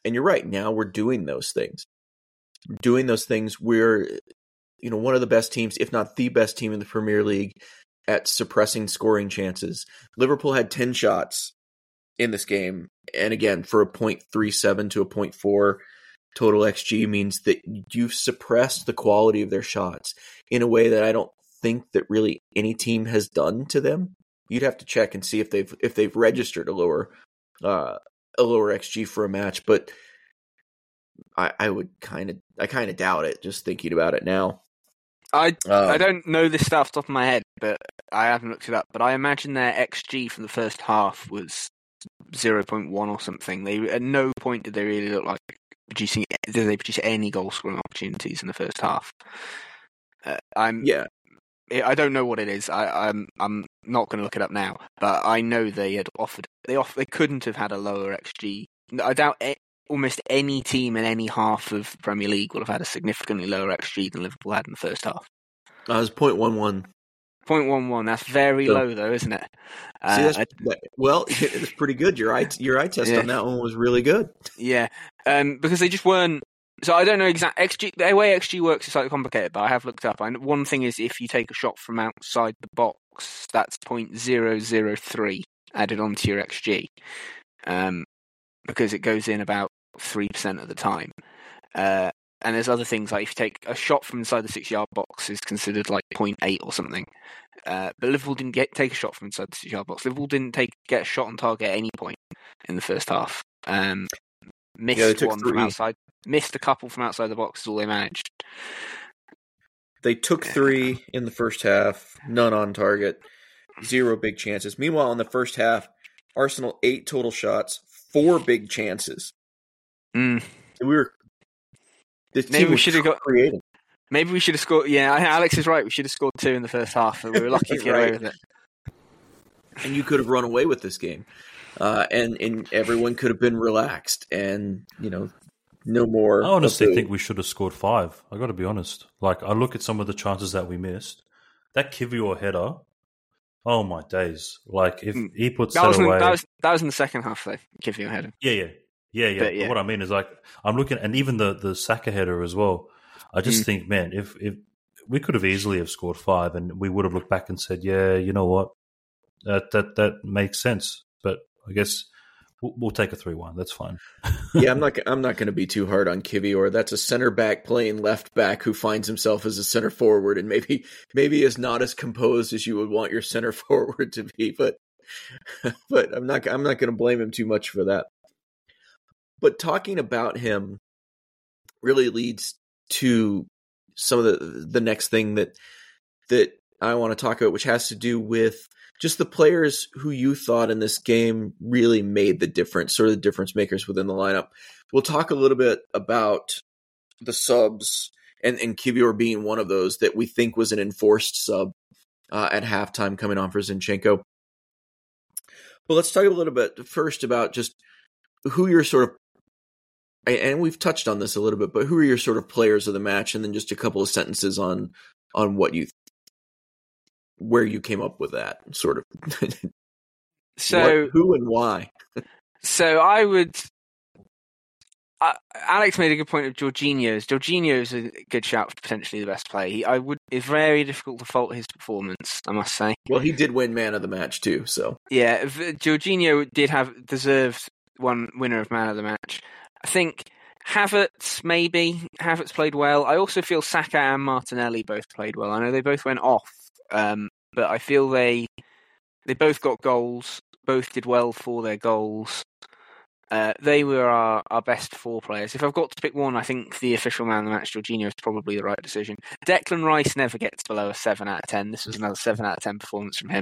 And you're right. Now we're doing those things. We're, you know, one of the best teams, if not the best team in the Premier League at suppressing scoring chances. Liverpool had 10 shots in this game. And again, for a 0.37 to a 0.4 total XG means that you've suppressed the quality of their shots in a way that I don't think that really any team has done to them. You'd have to check and see if they've registered a lower XG for a match, but I kind of doubt it. Just thinking about it now, I don't know this stuff off the top of my head, but I haven't looked it up. But I imagine their XG for the first half was 0.1 or something. They at no point did they really look like producing. Did they produce any goal scoring opportunities in the first half? I don't know what it is. I'm not going to look it up now, but I know they had offered. They couldn't have had a lower XG. I doubt almost any team in any half of the Premier League would have had a significantly lower XG than Liverpool had in the first half. It was 0.11. 0.11. That's very low, though, isn't it? See, it's pretty good. Your eye test on that one was really good. Yeah, because they just weren't. So I don't know exactly XG. The way XG works is slightly complicated, but I have looked up. And one thing is, if you take a shot from outside the box, that's 0.003 added onto your XG, because it goes in about 3% of the time. And there's other things, like if you take a shot from inside the 6-yard box, is considered like 0.8 or something. But Liverpool didn't take a shot from inside the 6-yard box. Liverpool didn't get a shot on target at any point in the first half. Missed a couple from outside the box is all they managed. They took 3 in the first half, none on target, 0 big chances. Meanwhile, in the first half, Arsenal 8 total shots, 4 big chances. Mm. Maybe we should have scored. Yeah, Alex is right. We should have scored 2 in the first half, and we were lucky to get away with it. And you could have run away with this game, and everyone could have been relaxed, and you know. No more. I honestly think we should have scored 5. I got to be honest. Like, I look at some of the chances that we missed. That Kibior header. Oh my days! Like, if he puts that away, that was in the second half though. Kibior header. Yeah. But, yeah. What I mean is, like, I'm looking, and even the Saka header as well. I just think, man, if we could have easily have scored 5, and we would have looked back and said, yeah, you know what, that makes sense. But I guess. We'll take a 3-1. That's fine. Yeah, I'm not going to be too hard on Kibior. That's a center back playing left back who finds himself as a center forward and maybe is not as composed as you would want your center forward to be. But I'm not going to blame him too much for that. But talking about him really leads to some of the next thing that I want to talk about, which has to do with just the players who you thought in this game really made the difference, sort of the difference makers within the lineup. We'll talk a little bit about the subs and Kibior being one of those that we think was an enforced sub at halftime coming on for Zinchenko. But let's talk a little bit first about just who your sort of and we've touched on this a little bit, but who are your sort of players of the match? And then just a couple of sentences on what you, where you came up with that sort of. So what, who and why? So I would. Alex made a good point of Jorginho's. Jorginho's a good shout for potentially the best player. It's very difficult to fault his performance, I must say. Well, he did win man of the match too, so. Yeah, Jorginho did have deserved one winner of man of the match. I think Havertz, maybe. Havertz played well. I also feel Saka and Martinelli both played well. I know they both went off, but I feel they both got goals, both did well for their goals. They were our best four players. If I've got to pick one, I think the official man of the match, Jorginho, is probably the right decision. Declan Rice never gets below a 7 out of 10. This was another 7 out of 10 performance from him.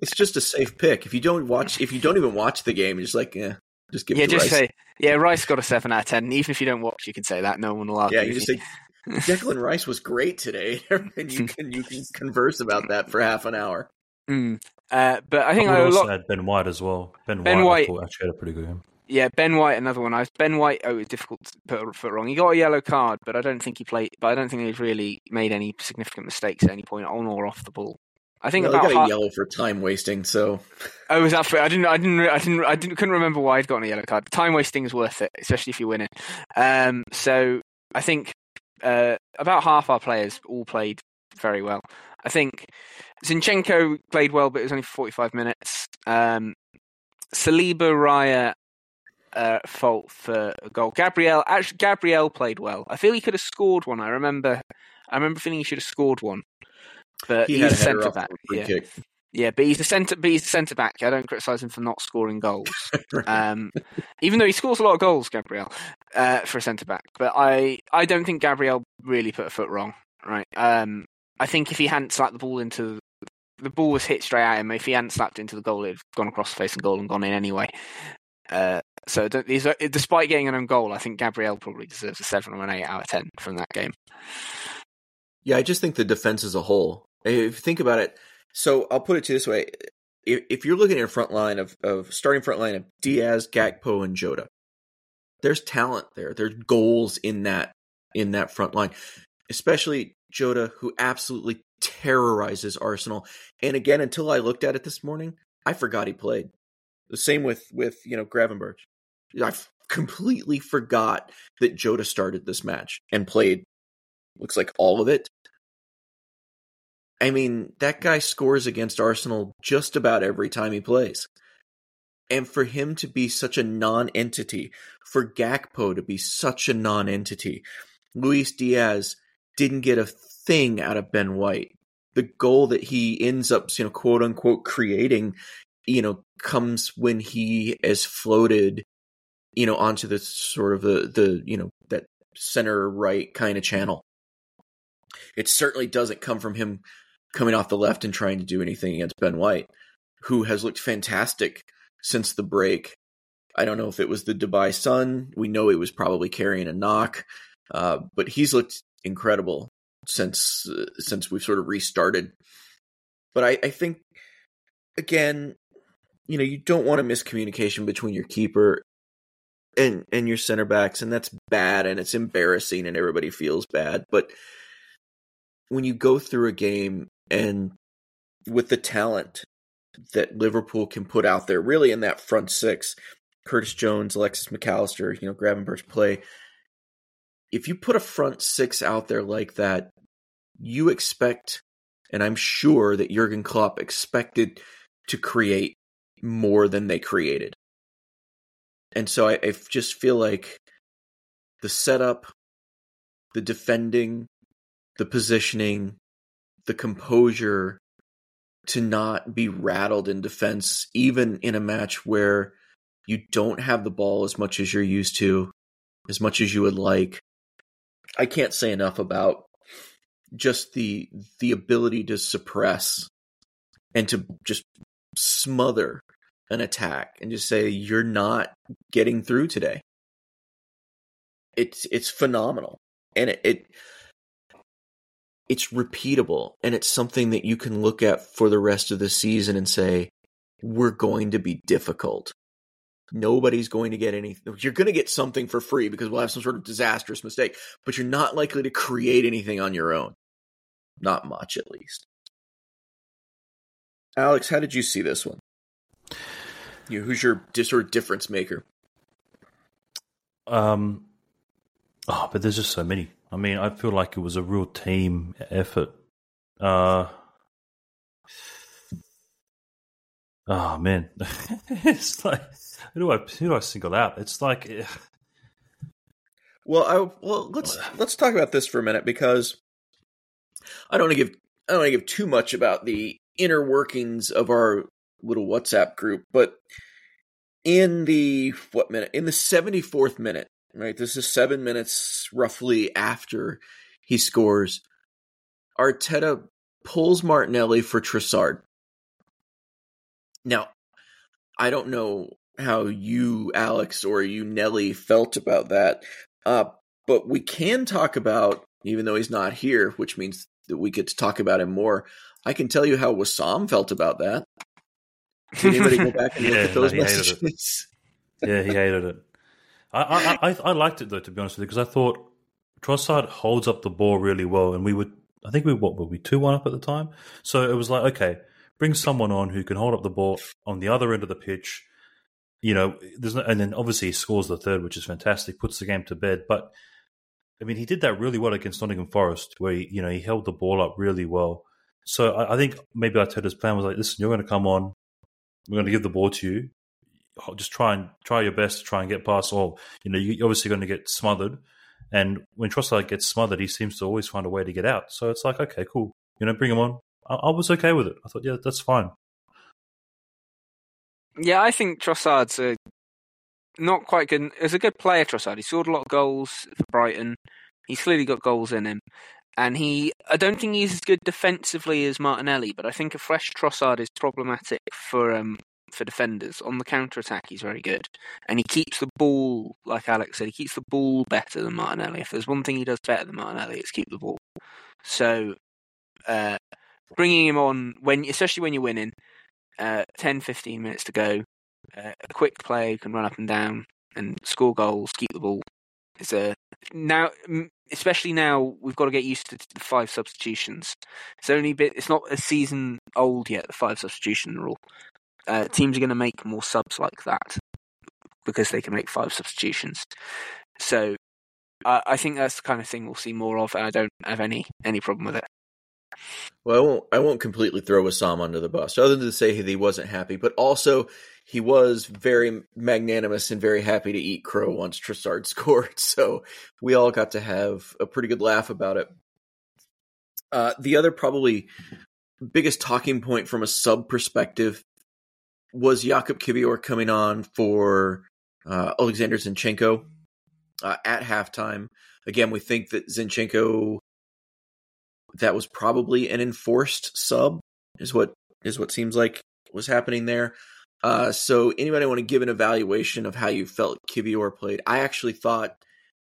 It's just a safe pick. If you don't even watch the game, you're just like, yeah, just give it to Rice. Say, yeah, Rice got a 7 out of 10. And even if you don't watch, you can say that. No one will argue. Yeah, you just say, Declan Rice was great today. And you can converse about that for half an hour. Mm. But I think I also had Ben White as well. Ben White actually had a pretty good game. Yeah, Ben White, another one. Ben White. Oh, it was difficult to put foot wrong. He got a yellow card, but I don't think he played. But I don't think he's really made any significant mistakes at any point on or off the ball. I think he got a yellow for time wasting. So was that for? Couldn't remember why he'd gotten a yellow card. Time wasting is worth it, especially if you win it. So I think about half our players all played very well. I think Zinchenko played well, but it was only 45 minutes. Saliba, Raya, fault for a goal. Gabriel played well. I feel he could have scored one. I remember feeling he should have scored one. But he's a centre back. Yeah, but he's a centre back. I don't criticise him for not scoring goals. Right. Even though he scores a lot of goals, Gabriel, for a centre back. But I don't think Gabriel really put a foot wrong. Right. I think if he hadn't slapped the ball into the ball was hit straight at him. If he hadn't slapped into the goal, it'd gone across the face and goal and gone in anyway. So despite getting an own goal, I think Gabriel probably deserves a 7 or an 8 out of 10 from that game. Yeah, I just think the defense as a whole. If you think about it, so I'll put it to you this way: if you're looking at your front line of starting front line of Diaz, Gakpo, and Jota, there's talent there. There's goals in that front line, especially Jota, who absolutely terrorizes Arsenal. And again, until I looked at it this morning, I forgot he played. The same with Gravenberch. I completely forgot that Jota started this match and played, looks like, all of it. I mean, that guy scores against Arsenal just about every time he plays. And for him to be such a non-entity, for Gakpo to be such a non-entity, Luis Diaz didn't get a thing out of Ben White. The goal that he ends up, quote unquote, creating, comes when he is floated, onto the sort of the that center right kind of channel. It certainly doesn't come from him coming off the left and trying to do anything against Ben White, who has looked fantastic since the break. I don't know if it was the Dubai sun. We know he was probably carrying a knock, but he's looked incredible since we've sort of restarted. But I think, again, you don't want to miss communication between your keeper and your center backs, and that's bad and it's embarrassing and everybody feels bad. But when you go through a game and with the talent that Liverpool can put out there, really in that front six, Curtis Jones, Alexis McAllister, Gravenberch play. If you put a front six out there like that, you expect, and I'm sure that Jurgen Klopp expected to create more than they created. And so I just feel like the setup, the defending, the positioning, the composure to not be rattled in defense, even in a match where you don't have the ball as much as you're used to, as much as you would like. I can't say enough about just the ability to suppress and to just smother an attack and just say, you're not getting through today. It's phenomenal. And it's repeatable. And it's something that you can look at for the rest of the season and say, we're going to be difficult. Nobody's going to get anything. You're going to get something for free because we'll have some sort of disastrous mistake, but you're not likely to create anything on your own. Not much, at least. Alex, how did you see this one? You know, who's your sort of difference maker? But there's just so many. I mean, I feel like it was a real team effort. Oh man, it's like who do I single out? It's like, let's talk about this for a minute because I don't want to give too much about the inner workings of our little WhatsApp group, but in the 74th minute, right? This is 7 minutes roughly after he scores. Arteta pulls Martinelli for Trossard. Now, I don't know how you, Alex, or you, Nelly, felt about that, but we can talk about, even though he's not here, which means that we get to talk about him more, I can tell you how Wassam felt about that. Did anybody go back and look at those messages? Yeah, he hated it. I liked it, though, to be honest with you, because I thought Trossard holds up the ball really well, and I think we were 2-1 up at the time? So it was like, okay, bring someone on who can hold up the ball on the other end of the pitch, you know. And then obviously he scores the third, which is fantastic, puts the game to bed. But I mean, he did that really well against Nottingham Forest, where he held the ball up really well. So I think maybe Arteta's plan was like, listen, you're going to come on, we're going to give the ball to you, just try your best to try and get past all. You know, you're obviously going to get smothered, and when Trossard gets smothered, he seems to always find a way to get out. So it's like, okay, cool, you know, bring him on. I was okay with it. I thought, yeah, that's fine. Yeah, I think Trossard's not quite good. He's a good player, Trossard. He scored a lot of goals for Brighton. He's clearly got goals in him. And I don't think he's as good defensively as Martinelli, but I think a fresh Trossard is problematic for defenders. On the counter-attack, he's very good. And he keeps the ball, like Alex said, he keeps the ball better than Martinelli. If there's one thing he does better than Martinelli, it's keep the ball. So... bringing him on, especially when you're winning, 10, 15 minutes to go, a quick player who can run up and down and score goals, keep the ball. Especially now, we've got to get used to the 5 substitutions. It's not a season old yet, the 5 substitution rule. Teams are going to make more subs like that because they can make 5 substitutions. So I think that's the kind of thing we'll see more of, and I don't have any problem with it. Well, I won't completely throw Wassam under the bus, other than to say he wasn't happy, but also he was very magnanimous and very happy to eat crow once Trossard scored. So we all got to have a pretty good laugh about it. The other probably biggest talking point from a sub perspective was Jakub Kibior coming on for Alexander Zinchenko at halftime. Again, we think that Zinchenko... that was probably an enforced sub, is what seems like was happening there. So anybody want to give an evaluation of how you felt Kibior played? I actually thought,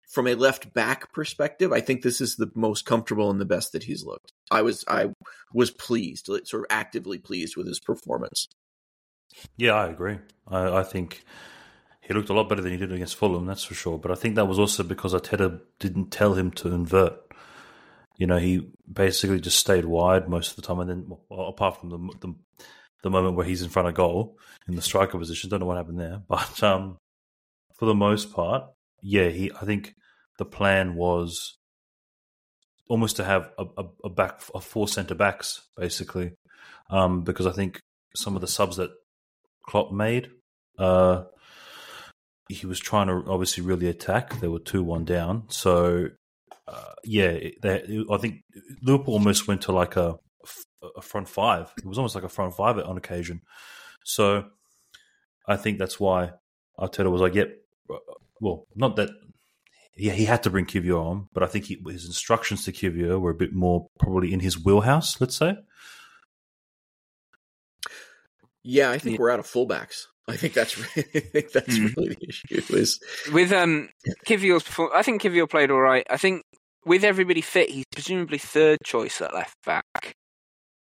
from a left-back perspective, I think this is the most comfortable and the best that he's looked. I was pleased, sort of actively pleased with his performance. Yeah, I agree. I think he looked a lot better than he did against Fulham, that's for sure. But I think that was also because Arteta didn't tell him to invert. You know, he basically just stayed wide most of the time, and then apart from the moment where he's in front of goal in the striker position, don't know what happened there. But for the most part, yeah, I think the plan was almost to have a 4 centre backs basically, because I think some of the subs that Klopp made, he was trying to obviously really attack. They were 2-1 down, so. I think Liverpool almost went to like a front five. It was almost like a front five on occasion. So I think that's why Arteta was like, yep, well, not that he had to bring Kivior on, but I think his instructions to Kivior were a bit more probably in his wheelhouse, let's say. Yeah, I think we're out of fullbacks. I think that's really the issue. With Kivior's performance, I think Kivior played all right. I think with everybody fit, he's presumably third choice at left back,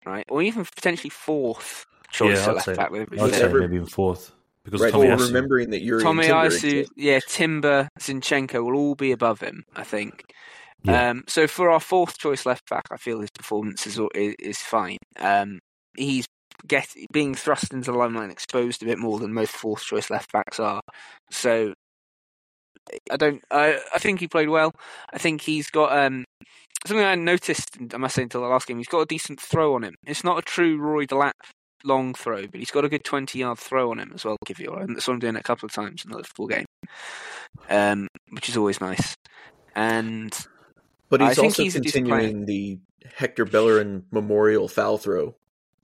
right? Or even potentially fourth choice at left back. With everybody fit. Maybe even fourth. Because right, Tommy Asu. Remembering that you're Tommy Asu, yeah, Timber, Zinchenko will all be above him, I think. Yeah. So for our fourth choice left back, I feel his performance is fine. He's being thrust into the limelight and exposed a bit more than most fourth choice left backs are. So I think he played well. I think he's got something I noticed, I must say, until the last game. He's got a decent throw on him. It's not a true Roy Delap long throw, but he's got a good 20-yard throw on him as well, Kibior. And that's what I'm doing a couple of times in the Liverpool game, which is always nice. But he's also continuing the Hector Bellerin memorial foul throw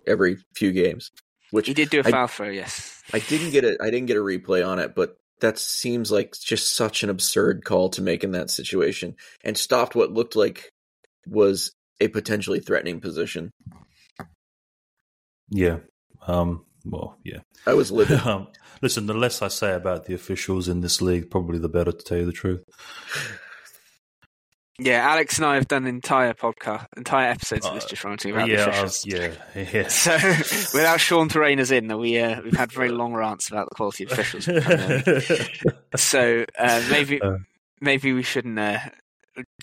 every few games. Which he did do a foul throw, yes. I didn't get a replay on it, but that seems like just such an absurd call to make in that situation, and stopped what looked like was a potentially threatening position. Yeah. Well, yeah. I was livid. Listen, the less I say about the officials in this league, probably the better, to tell you the truth. Yeah, Alex and I have done entire episodes of this just ranting about the officials. So, without Sean Terrainers in, we've had very long rants about the quality of officials. So, maybe we shouldn't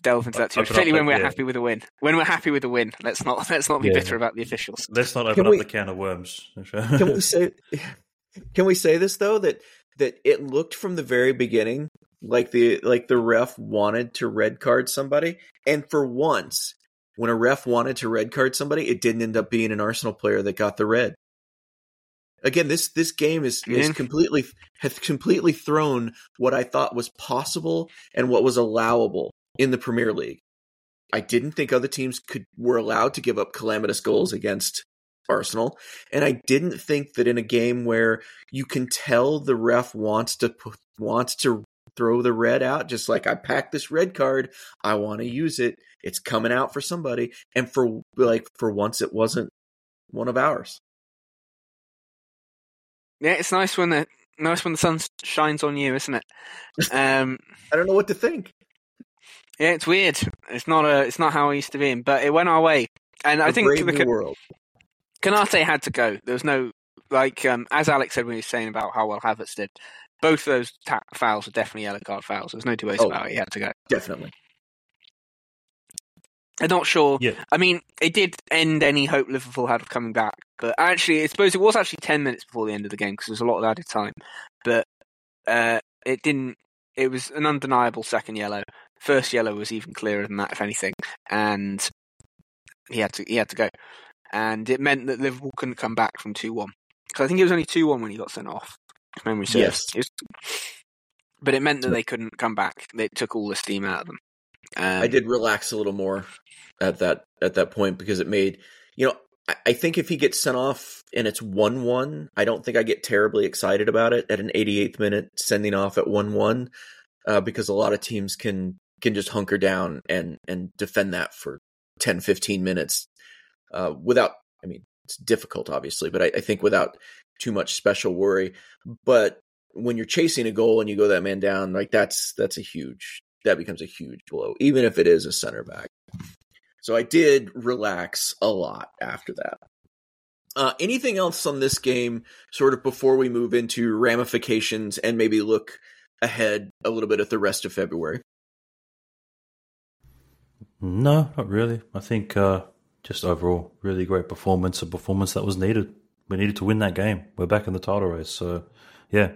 delve into that too much, particularly when we're happy with a win. When we're happy with a win, let's not be bitter about the officials. Let's not open up the can of worms. Can we say this though, that it looked from the very beginning like the ref wanted to red card somebody, and for once, when a ref wanted to red card somebody, it didn't end up being an Arsenal player that got the red. Again, this game is completely thrown what I thought was possible and what was allowable in the Premier League. I didn't think other teams were allowed to give up calamitous goals against Arsenal, and I didn't think that in a game where you can tell the ref wants to throw the red out, just like, I packed this red card, I want to use it, it's coming out for somebody, and for once it wasn't one of ours. Yeah, it's nice when the sun shines on you, isn't it? I don't know what to think. Yeah, it's weird. It's not how I used to be, but it went our way, and I think to the world. Konate had to go. There was no, as Alex said when he was saying about how well Havertz did. Both of those fouls are definitely yellow card fouls. There's no two ways about it. He had to go. Definitely. I'm not sure. Yeah. I mean, it did end any hope Liverpool had of coming back. But actually, I suppose it was actually 10 minutes before the end of the game because there was a lot of added time. But it didn't. It was an undeniable second yellow. First yellow was even clearer than that, if anything. And he had to go. And it meant that Liverpool couldn't come back from 2-1. Because I think it was only 2-1 when he got sent off. Memory serves. Yes. But it meant that they couldn't come back. They took all the steam out of them. I did relax a little more at that point because it made, I think if he gets sent off and it's 1-1, I don't think I get terribly excited about it at an 88th minute sending off at 1-1 because a lot of teams can just hunker down and defend that for 10, 15 minutes without, I mean, it's difficult obviously, but I think without too much special worry. But when you're chasing a goal and you go that man down, like that becomes a huge blow, even if it is a center back. So I did relax a lot after that. Anything else on this game sort of before we move into ramifications and maybe look ahead a little bit at the rest of February? No, not really. I think just overall really great performance, a performance that was needed. We needed to win that game. We're back in the title race, so yeah.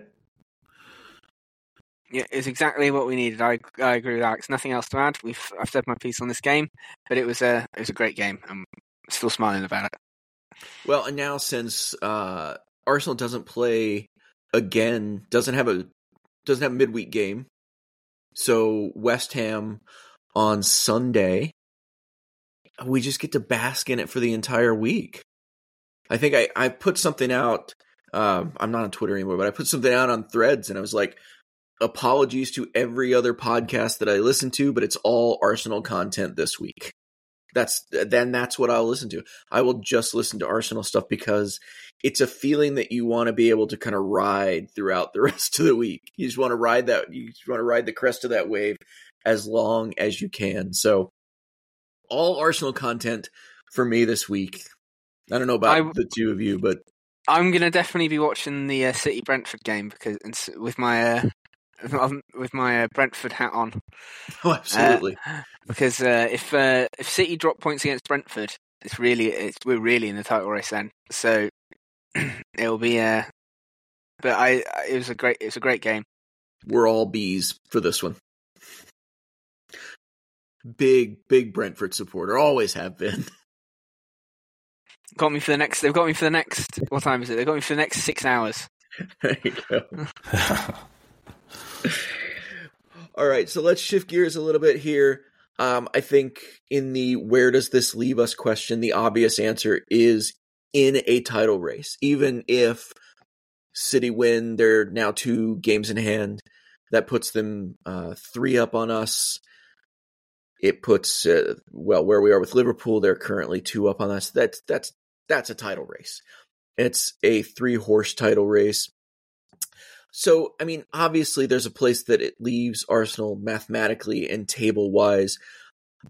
Yeah, it's exactly what we needed. I agree with Alex. Nothing else to add. I've said my piece on this game, but it was a great game. I'm still smiling about it. Well, and now since Arsenal doesn't play again, doesn't have a midweek game, so West Ham on Sunday, we just get to bask in it for the entire week. I think I put something out, I'm not on Twitter anymore, but I put something out on Threads and I was like, apologies to every other podcast that I listen to, but it's all Arsenal content this week. That's what I'll listen to. I will just listen to Arsenal stuff because it's a feeling that you want to be able to kind of ride throughout the rest of the week. You just want to ride the crest of that wave as long as you can. So all Arsenal content for me this week. I don't know about the two of you, but I'm gonna definitely be watching the City Brentford game because with my Brentford hat on. Oh, absolutely. Because if City drop points against Brentford, we're really in the title race then. So it'll be. It was a great game. We're all B's for this one. Big Brentford supporter, always have been. They've got me for the next. What time is it? They've got me for the next 6 hours. There you go. All right, so let's shift gears a little bit here. I think in the where does this leave us question, the obvious answer is in a title race. Even if City win, they're now 2 games in hand. That puts them 3 up on us. It puts, where we are with Liverpool, they're currently 2 up on us. That's a title race. It's a 3-horse title race. So, I mean, obviously there's a place that it leaves Arsenal mathematically and table-wise,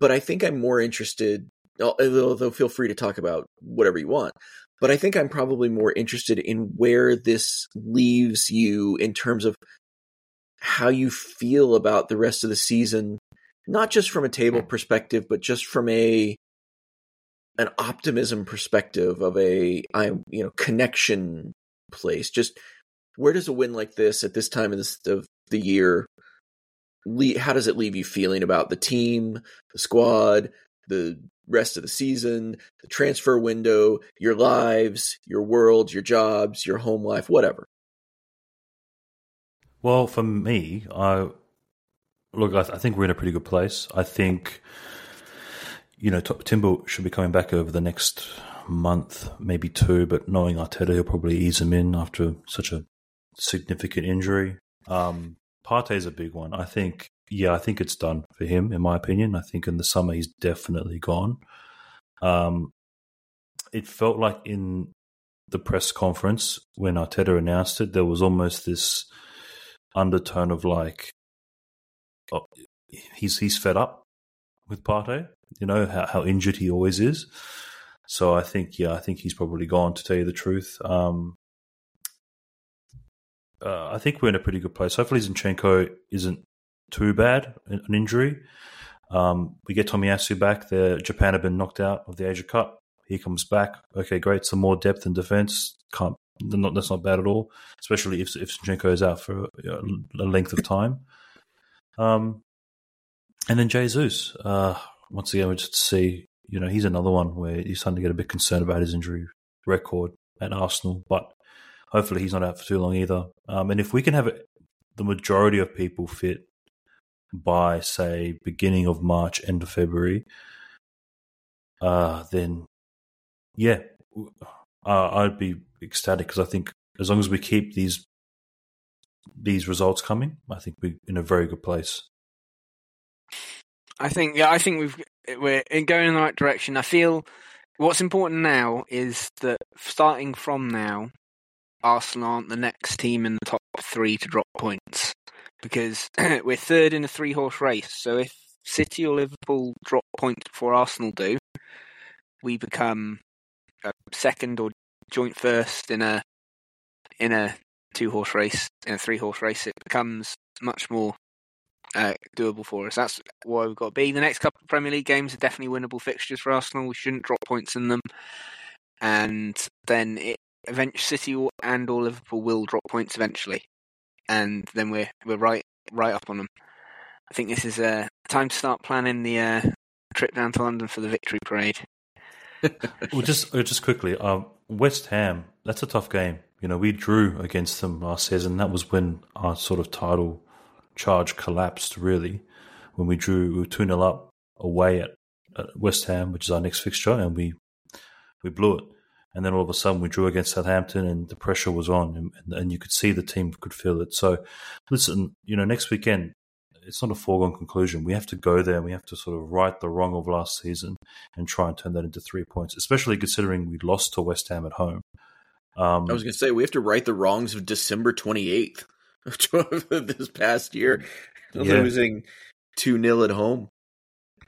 but I think I'm more interested, although feel free to talk about whatever you want, but I think I'm probably more interested in where this leaves you in terms of how you feel about the rest of the season, not just from a table perspective, but just from an optimism perspective of connection place. Just where does a win like this at this time of the year, how does it leave you feeling about the team, the squad, the rest of the season, the transfer window, your lives, your world, your jobs, your home life, whatever? Well, for me, I think we're in a pretty good place. I think, Timber should be coming back over the next month, maybe 2, but knowing Arteta, he'll probably ease him in after such a significant injury. Partey's a big one. I think it's done for him, in my opinion. I think in the summer he's definitely gone. It felt like in the press conference when Arteta announced it, there was almost this undertone of like, oh, he's fed up with Partey, how injured he always is. So I think he's probably gone, to tell you the truth. I think we're in a pretty good place. Hopefully Zinchenko isn't too bad, an injury. We get Tomiyasu back. Japan have been knocked out of the Asia Cup. He comes back. Okay, great. Some more depth in defense. That's not bad at all, especially if Zinchenko is out for a length of time. And then Jesus, once again, we just see, he's another one where you're starting to get a bit concerned about his injury record at Arsenal, but hopefully he's not out for too long either. And if we can have the majority of people fit by, say, beginning of March, end of February, then, yeah, I'd be ecstatic because I think as long as we keep these results coming, I think we're in a very good place. I think we're going in the right direction. I feel what's important now is that starting from now, Arsenal aren't the next team in the top 3 to drop points because we're 3rd in a 3-horse race. So if City or Liverpool drop points before Arsenal do, we become 2nd or joint 1st in a 2-horse race. In a 3-horse race, it becomes much more doable for us. That's why we've got to be. The next couple of Premier League games are definitely winnable fixtures for Arsenal. We shouldn't drop points in them, and then eventually City and or Liverpool will drop points eventually, and then we're right up on them. I think this is a time to start planning the trip down to London for the victory parade. Well, just quickly, West Ham. That's a tough game. We drew against them last season. That was when our sort of title charge collapsed, really. When we drew, we were 2-0 up away at West Ham, which is our next fixture, and we blew it. And then all of a sudden we drew against Southampton and the pressure was on, and you could see the team could feel it. So, listen, next weekend, it's not a foregone conclusion. We have to go there and we have to sort of right the wrong of last season and try and turn that into 3 points, especially considering we lost to West Ham at home. I was going to say, we have to right the wrongs of December 28th of this past year, losing 2-0 at home.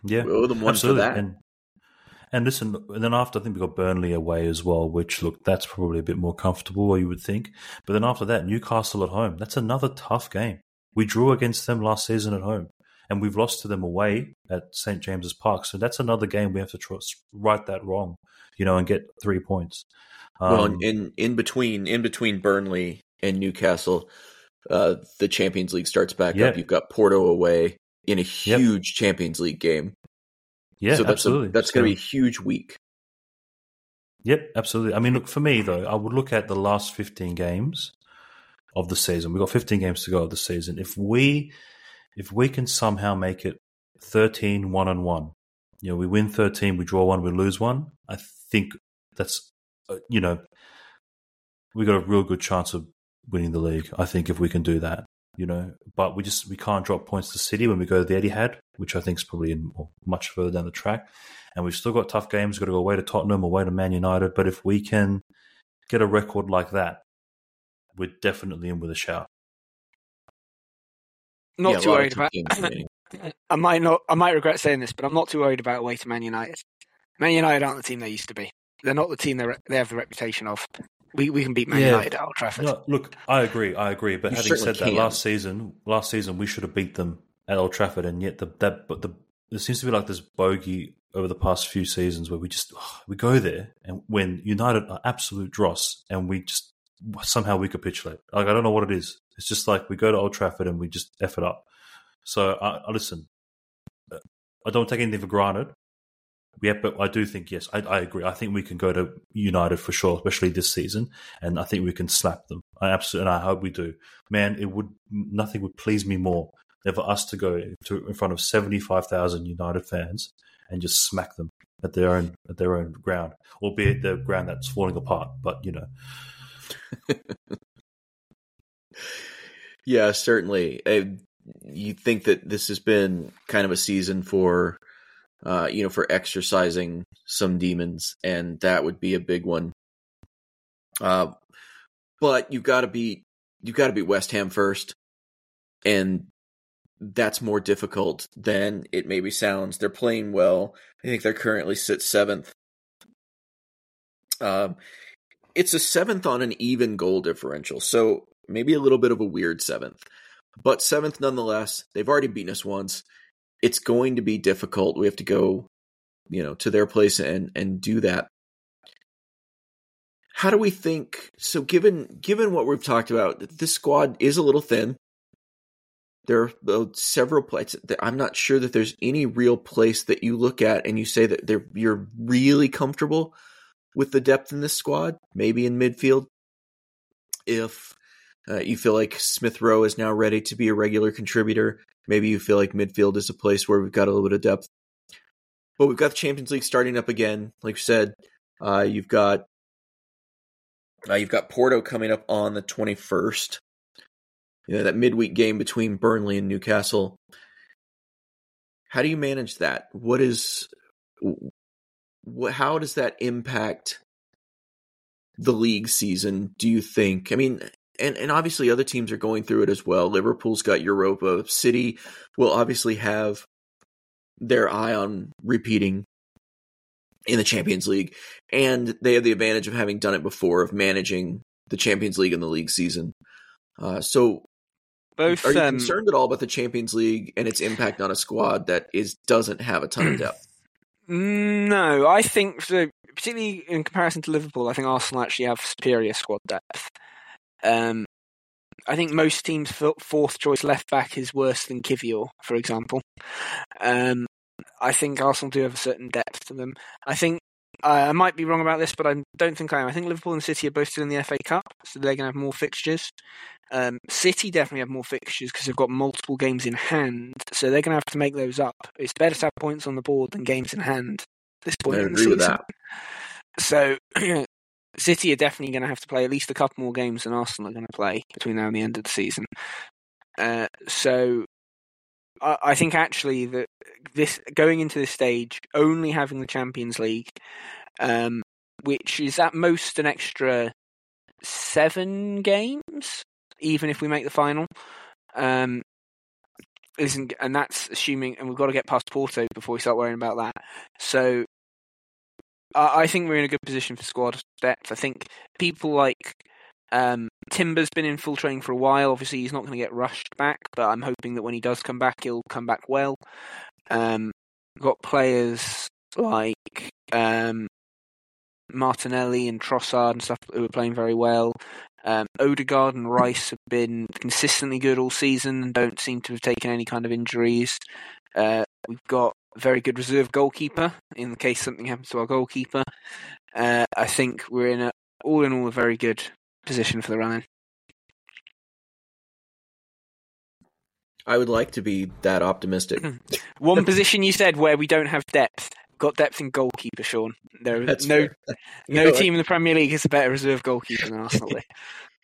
Yeah, we owe them one for that. And, And listen, then after, I think we got Burnley away as well, which, look, that's probably a bit more comfortable, you would think. But then after that, Newcastle at home. That's another tough game. We drew against them last season at home, and we've lost to them away at St. James's Park. So that's another game we have to right that wrong, you know, and get 3 points. Well, in between Burnley and Newcastle, the Champions League starts back up. You've got Porto away in a huge Champions League game. Yeah, so that's going to be a huge week. Yep, absolutely. I mean, look, for me, though, I would look at the last 15 games of the season. We've got 15 games to go of the season. If we can somehow make it 13-1-1, you know, we win 13, we draw one, we lose one, I think that's, you know, we got a real good chance of winning the league, I think, if we can do that. You know, but we can't drop points to City when we go to the Etihad, which I think is probably much further down the track. And we've still got tough games. We've got to go away to Tottenham, away to Man United. But if we can get a record like that, we're definitely in with a shout. Not too worried about. I might regret saying this, but I'm not too worried about away to Man United. Man United aren't the team they used to be. They're not the team they have the reputation of. We can beat Man United at Old Trafford. No, look, I agree. But having said that, last season we should have beat them at Old Trafford, and yet there seems to be like this bogey over the past few seasons where we go there and when United are absolute dross, and we just somehow we capitulate. Like, I don't know what it is. It's just like we go to Old Trafford and we just F it up. So listen, I don't take anything for granted. Yeah, but I do think, yes, I agree. I think we can go to United for sure, especially this season, and I think we can slap them. And I hope we do. Man, nothing would please me more than for us to go in front of 75,000 United fans and just smack them at their own ground, albeit the ground that's falling apart. But you know, yeah, certainly. You think that this has been kind of a season for. You know, for exercising some demons, and that would be a big one. But you've got to beat West Ham first, and that's more difficult than it maybe sounds. They're playing well. I think they're currently sit 7th. It's a 7th on an even goal differential, so maybe a little bit of a weird 7th, but 7th nonetheless. They've already beaten us once. It's going to be difficult. We have to go, you know, to their place and do that. How do we think? So given what we've talked about, this squad is a little thin. There are several places that I'm not sure that there's any real place that you look at and you say that you're really comfortable with the depth in this squad, maybe in midfield. If you feel like Smith Rowe is now ready to be a regular contributor, maybe you feel like midfield is a place where we've got a little bit of depth. But we've got the Champions League starting up again. Like you said, you've got Porto coming up on the 21st. You know, that midweek game between Burnley and Newcastle. How do you manage that? How does that impact the league season, do you think? I mean, and obviously other teams are going through it as well. Liverpool's got Europa. City will obviously have their eye on repeating in the Champions League. And they have the advantage of having done it before, of managing the Champions League and the league season. Are you concerned at all about the Champions League and its impact on a squad that doesn't have a ton of depth? No, I think, so, particularly in comparison to Liverpool, I think Arsenal actually have superior squad depth. I think most teams' fourth choice left back is worse than Kibior, for example. I think Arsenal do have a certain depth to them. I think I might be wrong about this, but I don't think I am. I think Liverpool and City are both still in the FA Cup, so they're going to have more fixtures. City definitely have more fixtures because they've got multiple games in hand, so they're going to have to make those up. It's better to have points on the board than games in hand at this point in the season. I agree with that. So. City are definitely going to have to play at least a couple more games than Arsenal are going to play between now and the end of the season. So I think actually that going into this stage, only having the Champions League, which is at most an extra 7 games, even if we make the final, and that's assuming, and we've got to get past Porto before we start worrying about that. So I think we're in a good position for squad depth. I think people like Timber's been in full training for a while. Obviously, he's not going to get rushed back, but I'm hoping that when he does come back, he'll come back well. We've got players like Martinelli and Trossard and stuff who are playing very well. Odegaard and Rice have been consistently good all season and don't seem to have taken any kind of injuries. We've got a very good reserve goalkeeper in the case something happens to our goalkeeper. I think we're in all in all a very good position for the run-in. I would like to be that optimistic. One position you said where we don't have depth. Got depth in goalkeeper, Sean. No team in the Premier League has a better reserve goalkeeper than Arsenal.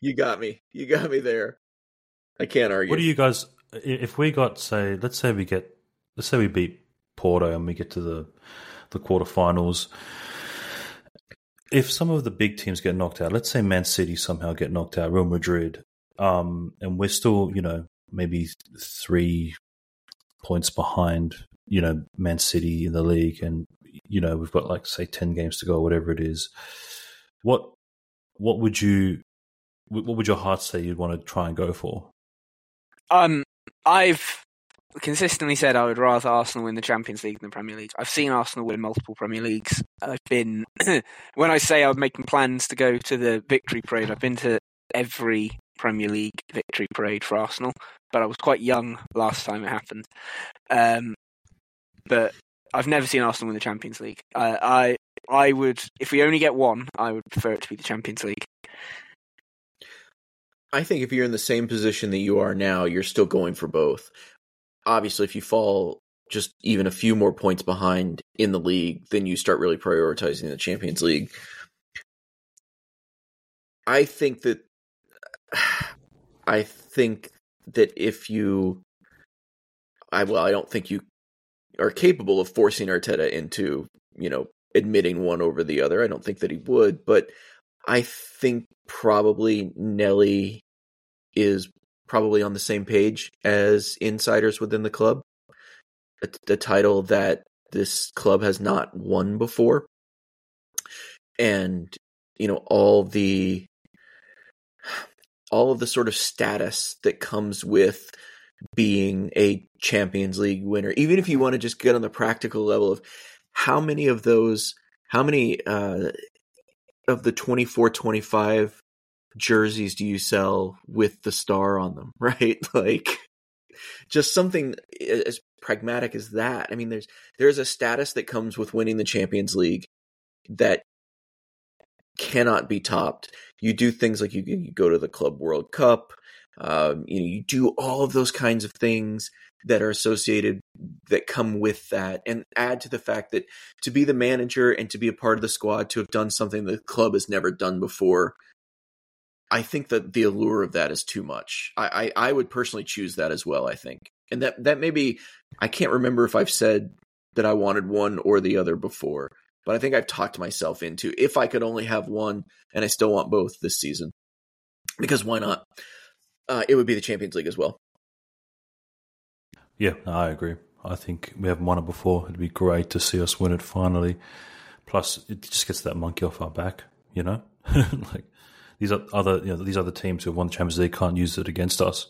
You got me there. I can't argue. What do you guys? If we got, say, let's say we beat Porto and we get to the quarterfinals. If some of the big teams get knocked out, let's say Man City somehow get knocked out, Real Madrid, and we're still, maybe 3 points behind. Man City in the league, and we've got 10 games to go, or whatever it is. What would your heart say you'd want to try and go for? I've consistently said I would rather Arsenal win the Champions League than the Premier League. I've seen Arsenal win multiple Premier Leagues. I've been when I say I'm making plans to go to the victory parade, I've been to every Premier League victory parade for Arsenal, but I was quite young last time it happened. But I've never seen Arsenal win the Champions League. I would, if we only get one, I would prefer it to be the Champions League. I think if you're in the same position that you are now, you're still going for both. Obviously, if you fall just even a few more points behind in the league, then you start really prioritizing the Champions League. I think that if you... I don't think you are capable of forcing Arteta into, admitting one over the other. I don't think that he would, but I think probably Nelly is probably on the same page as insiders within the club. The title that this club has not won before. And, all of the sort of status that comes with being a Champions League winner, even if you want to just get on the practical level of how many of the 24-25 jerseys do you sell with the star on them, right? Just something as pragmatic as that. I mean, there's a status that comes with winning the Champions League that cannot be topped. You do things like you go to the Club World Cup. You do all of those kinds of things that are associated that come with that, and add to the fact that to be the manager and to be a part of the squad, to have done something the club has never done before. I think that the allure of that is too much. I would personally choose that as well, I think. And that may be, I can't remember if I've said that I wanted one or the other before, but I think I've talked myself into if I could only have one, and I still want both this season, because why not? It would be the Champions League as well. Yeah, I agree. I think we haven't won it before. It'd be great to see us win it finally. Plus, it just gets that monkey off our back, these other teams who have won the Champions League can't use it against us.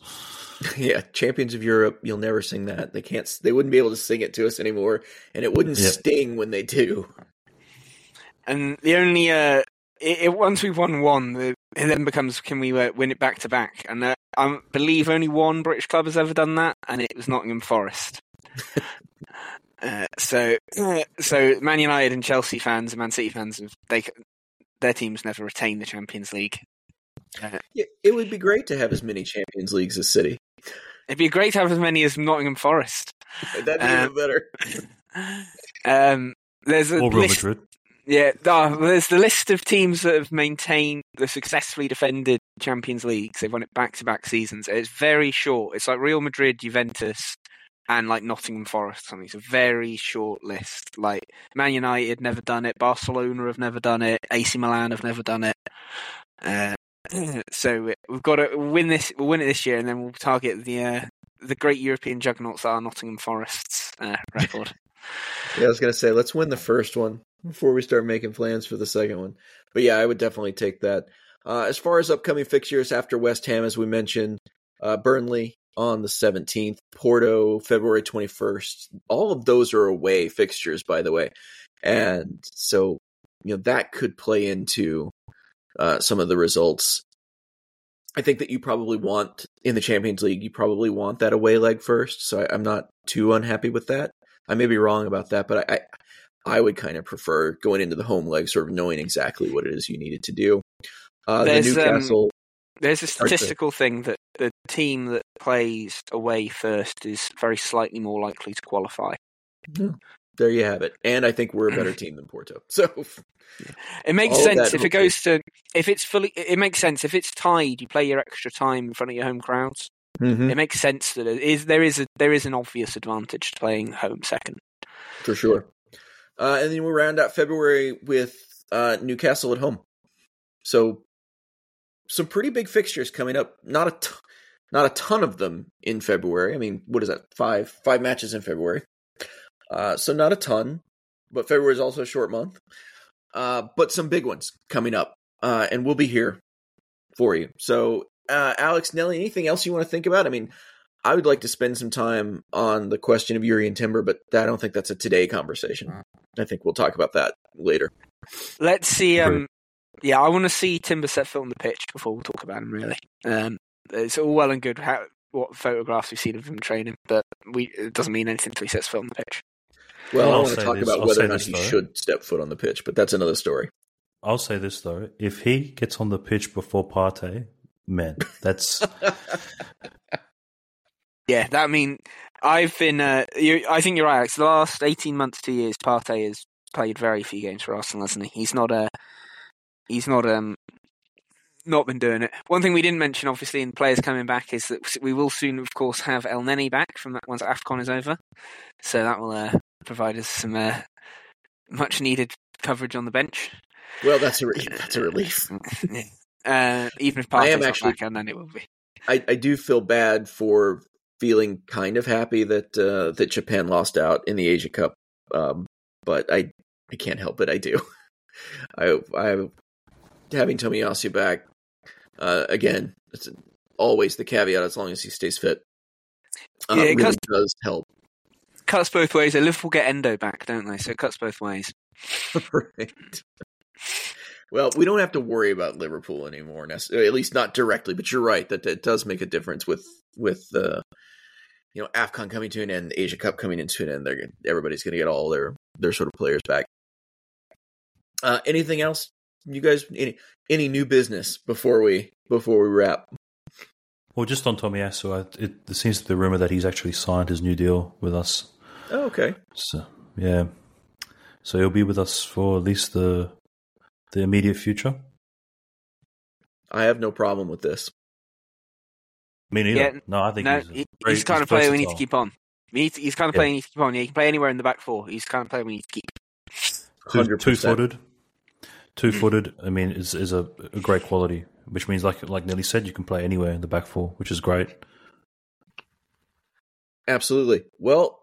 Yeah, Champions of Europe. You'll never sing that. They wouldn't be able to sing it to us anymore, and it wouldn't sting when they do. And the only once we've won one, it then becomes, can we win it back to back? And I believe only one British club has ever done that, and it was Nottingham Forest. So Man United and Chelsea fans and Man City fans, their teams never retain the Champions League. It would be great to have as many Champions Leagues as City. It'd be great to have as many as Nottingham Forest. That'd be even better. There's a Real Madrid. Yeah, there's the list of teams that have maintained the successfully defended Champions Leagues. They've won it back-to-back seasons. It's very short. It's like Real Madrid, Juventus, and Nottingham Forest or something. It's a very short list. Man United never done it. Barcelona have never done it. AC Milan have never done it. So we've got to win this. We'll win it this year, and then we'll target the great European juggernauts that are Nottingham Forest's record. Yeah, I was going to say, let's win the first one. before we start making plans for the second one. But yeah, I would definitely take that. As far as upcoming fixtures after West Ham, as we mentioned, Burnley on the 17th, Porto February 21st. All of those are away fixtures, by the way. And so, you know, that could play into some of the results. I think that you probably want, in the Champions League, you probably want that away leg first. So I'm not too unhappy with that. I may be wrong about that, but I would kind of prefer going into the home leg, sort of knowing exactly what it is you needed to do. There's a statistical thing that the team that plays away first is very slightly more likely to qualify. Yeah. There you have it. And I think we're a better team than Porto. So it makes sense if it goes to, if it's fully, it makes sense. If it's tied, you play your extra time in front of your home crowds. Mm-hmm. It makes sense that it is, there is an obvious advantage to playing home second. For sure. And then we'll round out February with Newcastle at home. So some pretty big fixtures coming up. Not a ton of them in February. I mean, what is that? Five matches in February. So not a ton, but February is also a short month. But some big ones coming up, and we'll be here for you. So, Alex, Nelly, anything else you want to think about? I mean, I would like to spend some time on the question of Uri and Timber, but I don't think that's a today conversation. I think we'll talk about that later. Let's see. Yeah, I want to see Timber set foot on the pitch before we talk about him, really. It's all well and good what photographs we've seen of him training, but it doesn't mean anything until he sets foot on the pitch. Well, I want to talk about whether or not he should step foot on the pitch, but that's another story. I'll say this, though. If he gets on the pitch before Partey, man, that's... yeah, that mean I've been... I think you're right, Alex. The last 18 months, 2 years, Partey has played very few games for Arsenal, hasn't he? He's not been doing it. One thing we didn't mention, obviously, in players coming back is that we will soon, of course, have El Neni back from that once AFCON is over. So that will provide us some much-needed coverage on the bench. Well, that's a relief. Yeah. Even if Partey's not back, El Neni will be. I do feel bad for feeling kind of happy that Japan lost out in the Asia Cup, but I can't help it. I do. Having Tomiyasu back, again, it's always the caveat, as long as he stays fit, it really does help. Cuts both ways. Liverpool get Endo back, don't they? So it cuts both ways. Right. Well, we don't have to worry about Liverpool anymore, at least not directly, but you're right that it does make a difference with you know, AFCON coming to an end, Asia Cup coming into an end. Everybody's going to get all their sort of players back. Anything else? You guys, any new business before we wrap? Well, just on Tomiyasu, it seems to be the rumor that he's actually signed his new deal with us. Oh, okay. So yeah, so he'll be with us for at least the immediate future. I have no problem with this. Me neither. Yeah, no, I think he's kind of player we need to keep on. He's kind of player we need to keep on. He can play anywhere in the back four. He's kind of player we need to keep. 100%. Two-footed, I mean, is a great quality, which means, like Nelly said, you can play anywhere in the back four, which is great. Absolutely. Well,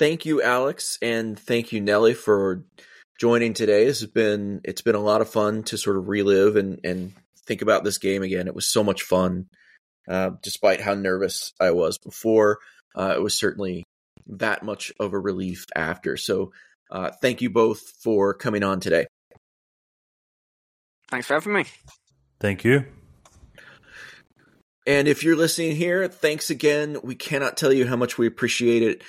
thank you, Alex, and thank you, Nelly, for joining today. It's been a lot of fun to sort of relive and think about this game again. It was so much fun, despite how nervous I was before. It was certainly that much of a relief after. So thank you both for coming on today. Thanks for having me. Thank you. And if you're listening here, thanks again. We cannot tell you how much we appreciate it.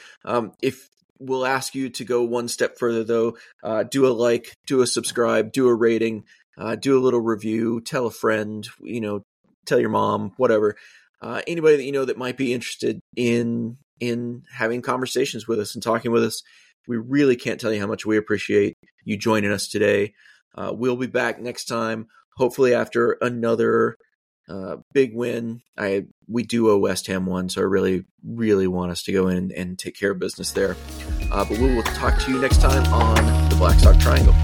If we'll ask you to go one step further, though, do a like, do a subscribe, do a rating, do a little review, tell a friend, you know, tell your mom, whatever. Anybody that you know that might be interested in having conversations with us and talking with us, we really can't tell you how much we appreciate you joining us today. We'll be back next time, hopefully after another big win. We do owe West Ham one, so I really, really want us to go in and take care of business there. But we will talk to you next time on the Black Sock Triangle.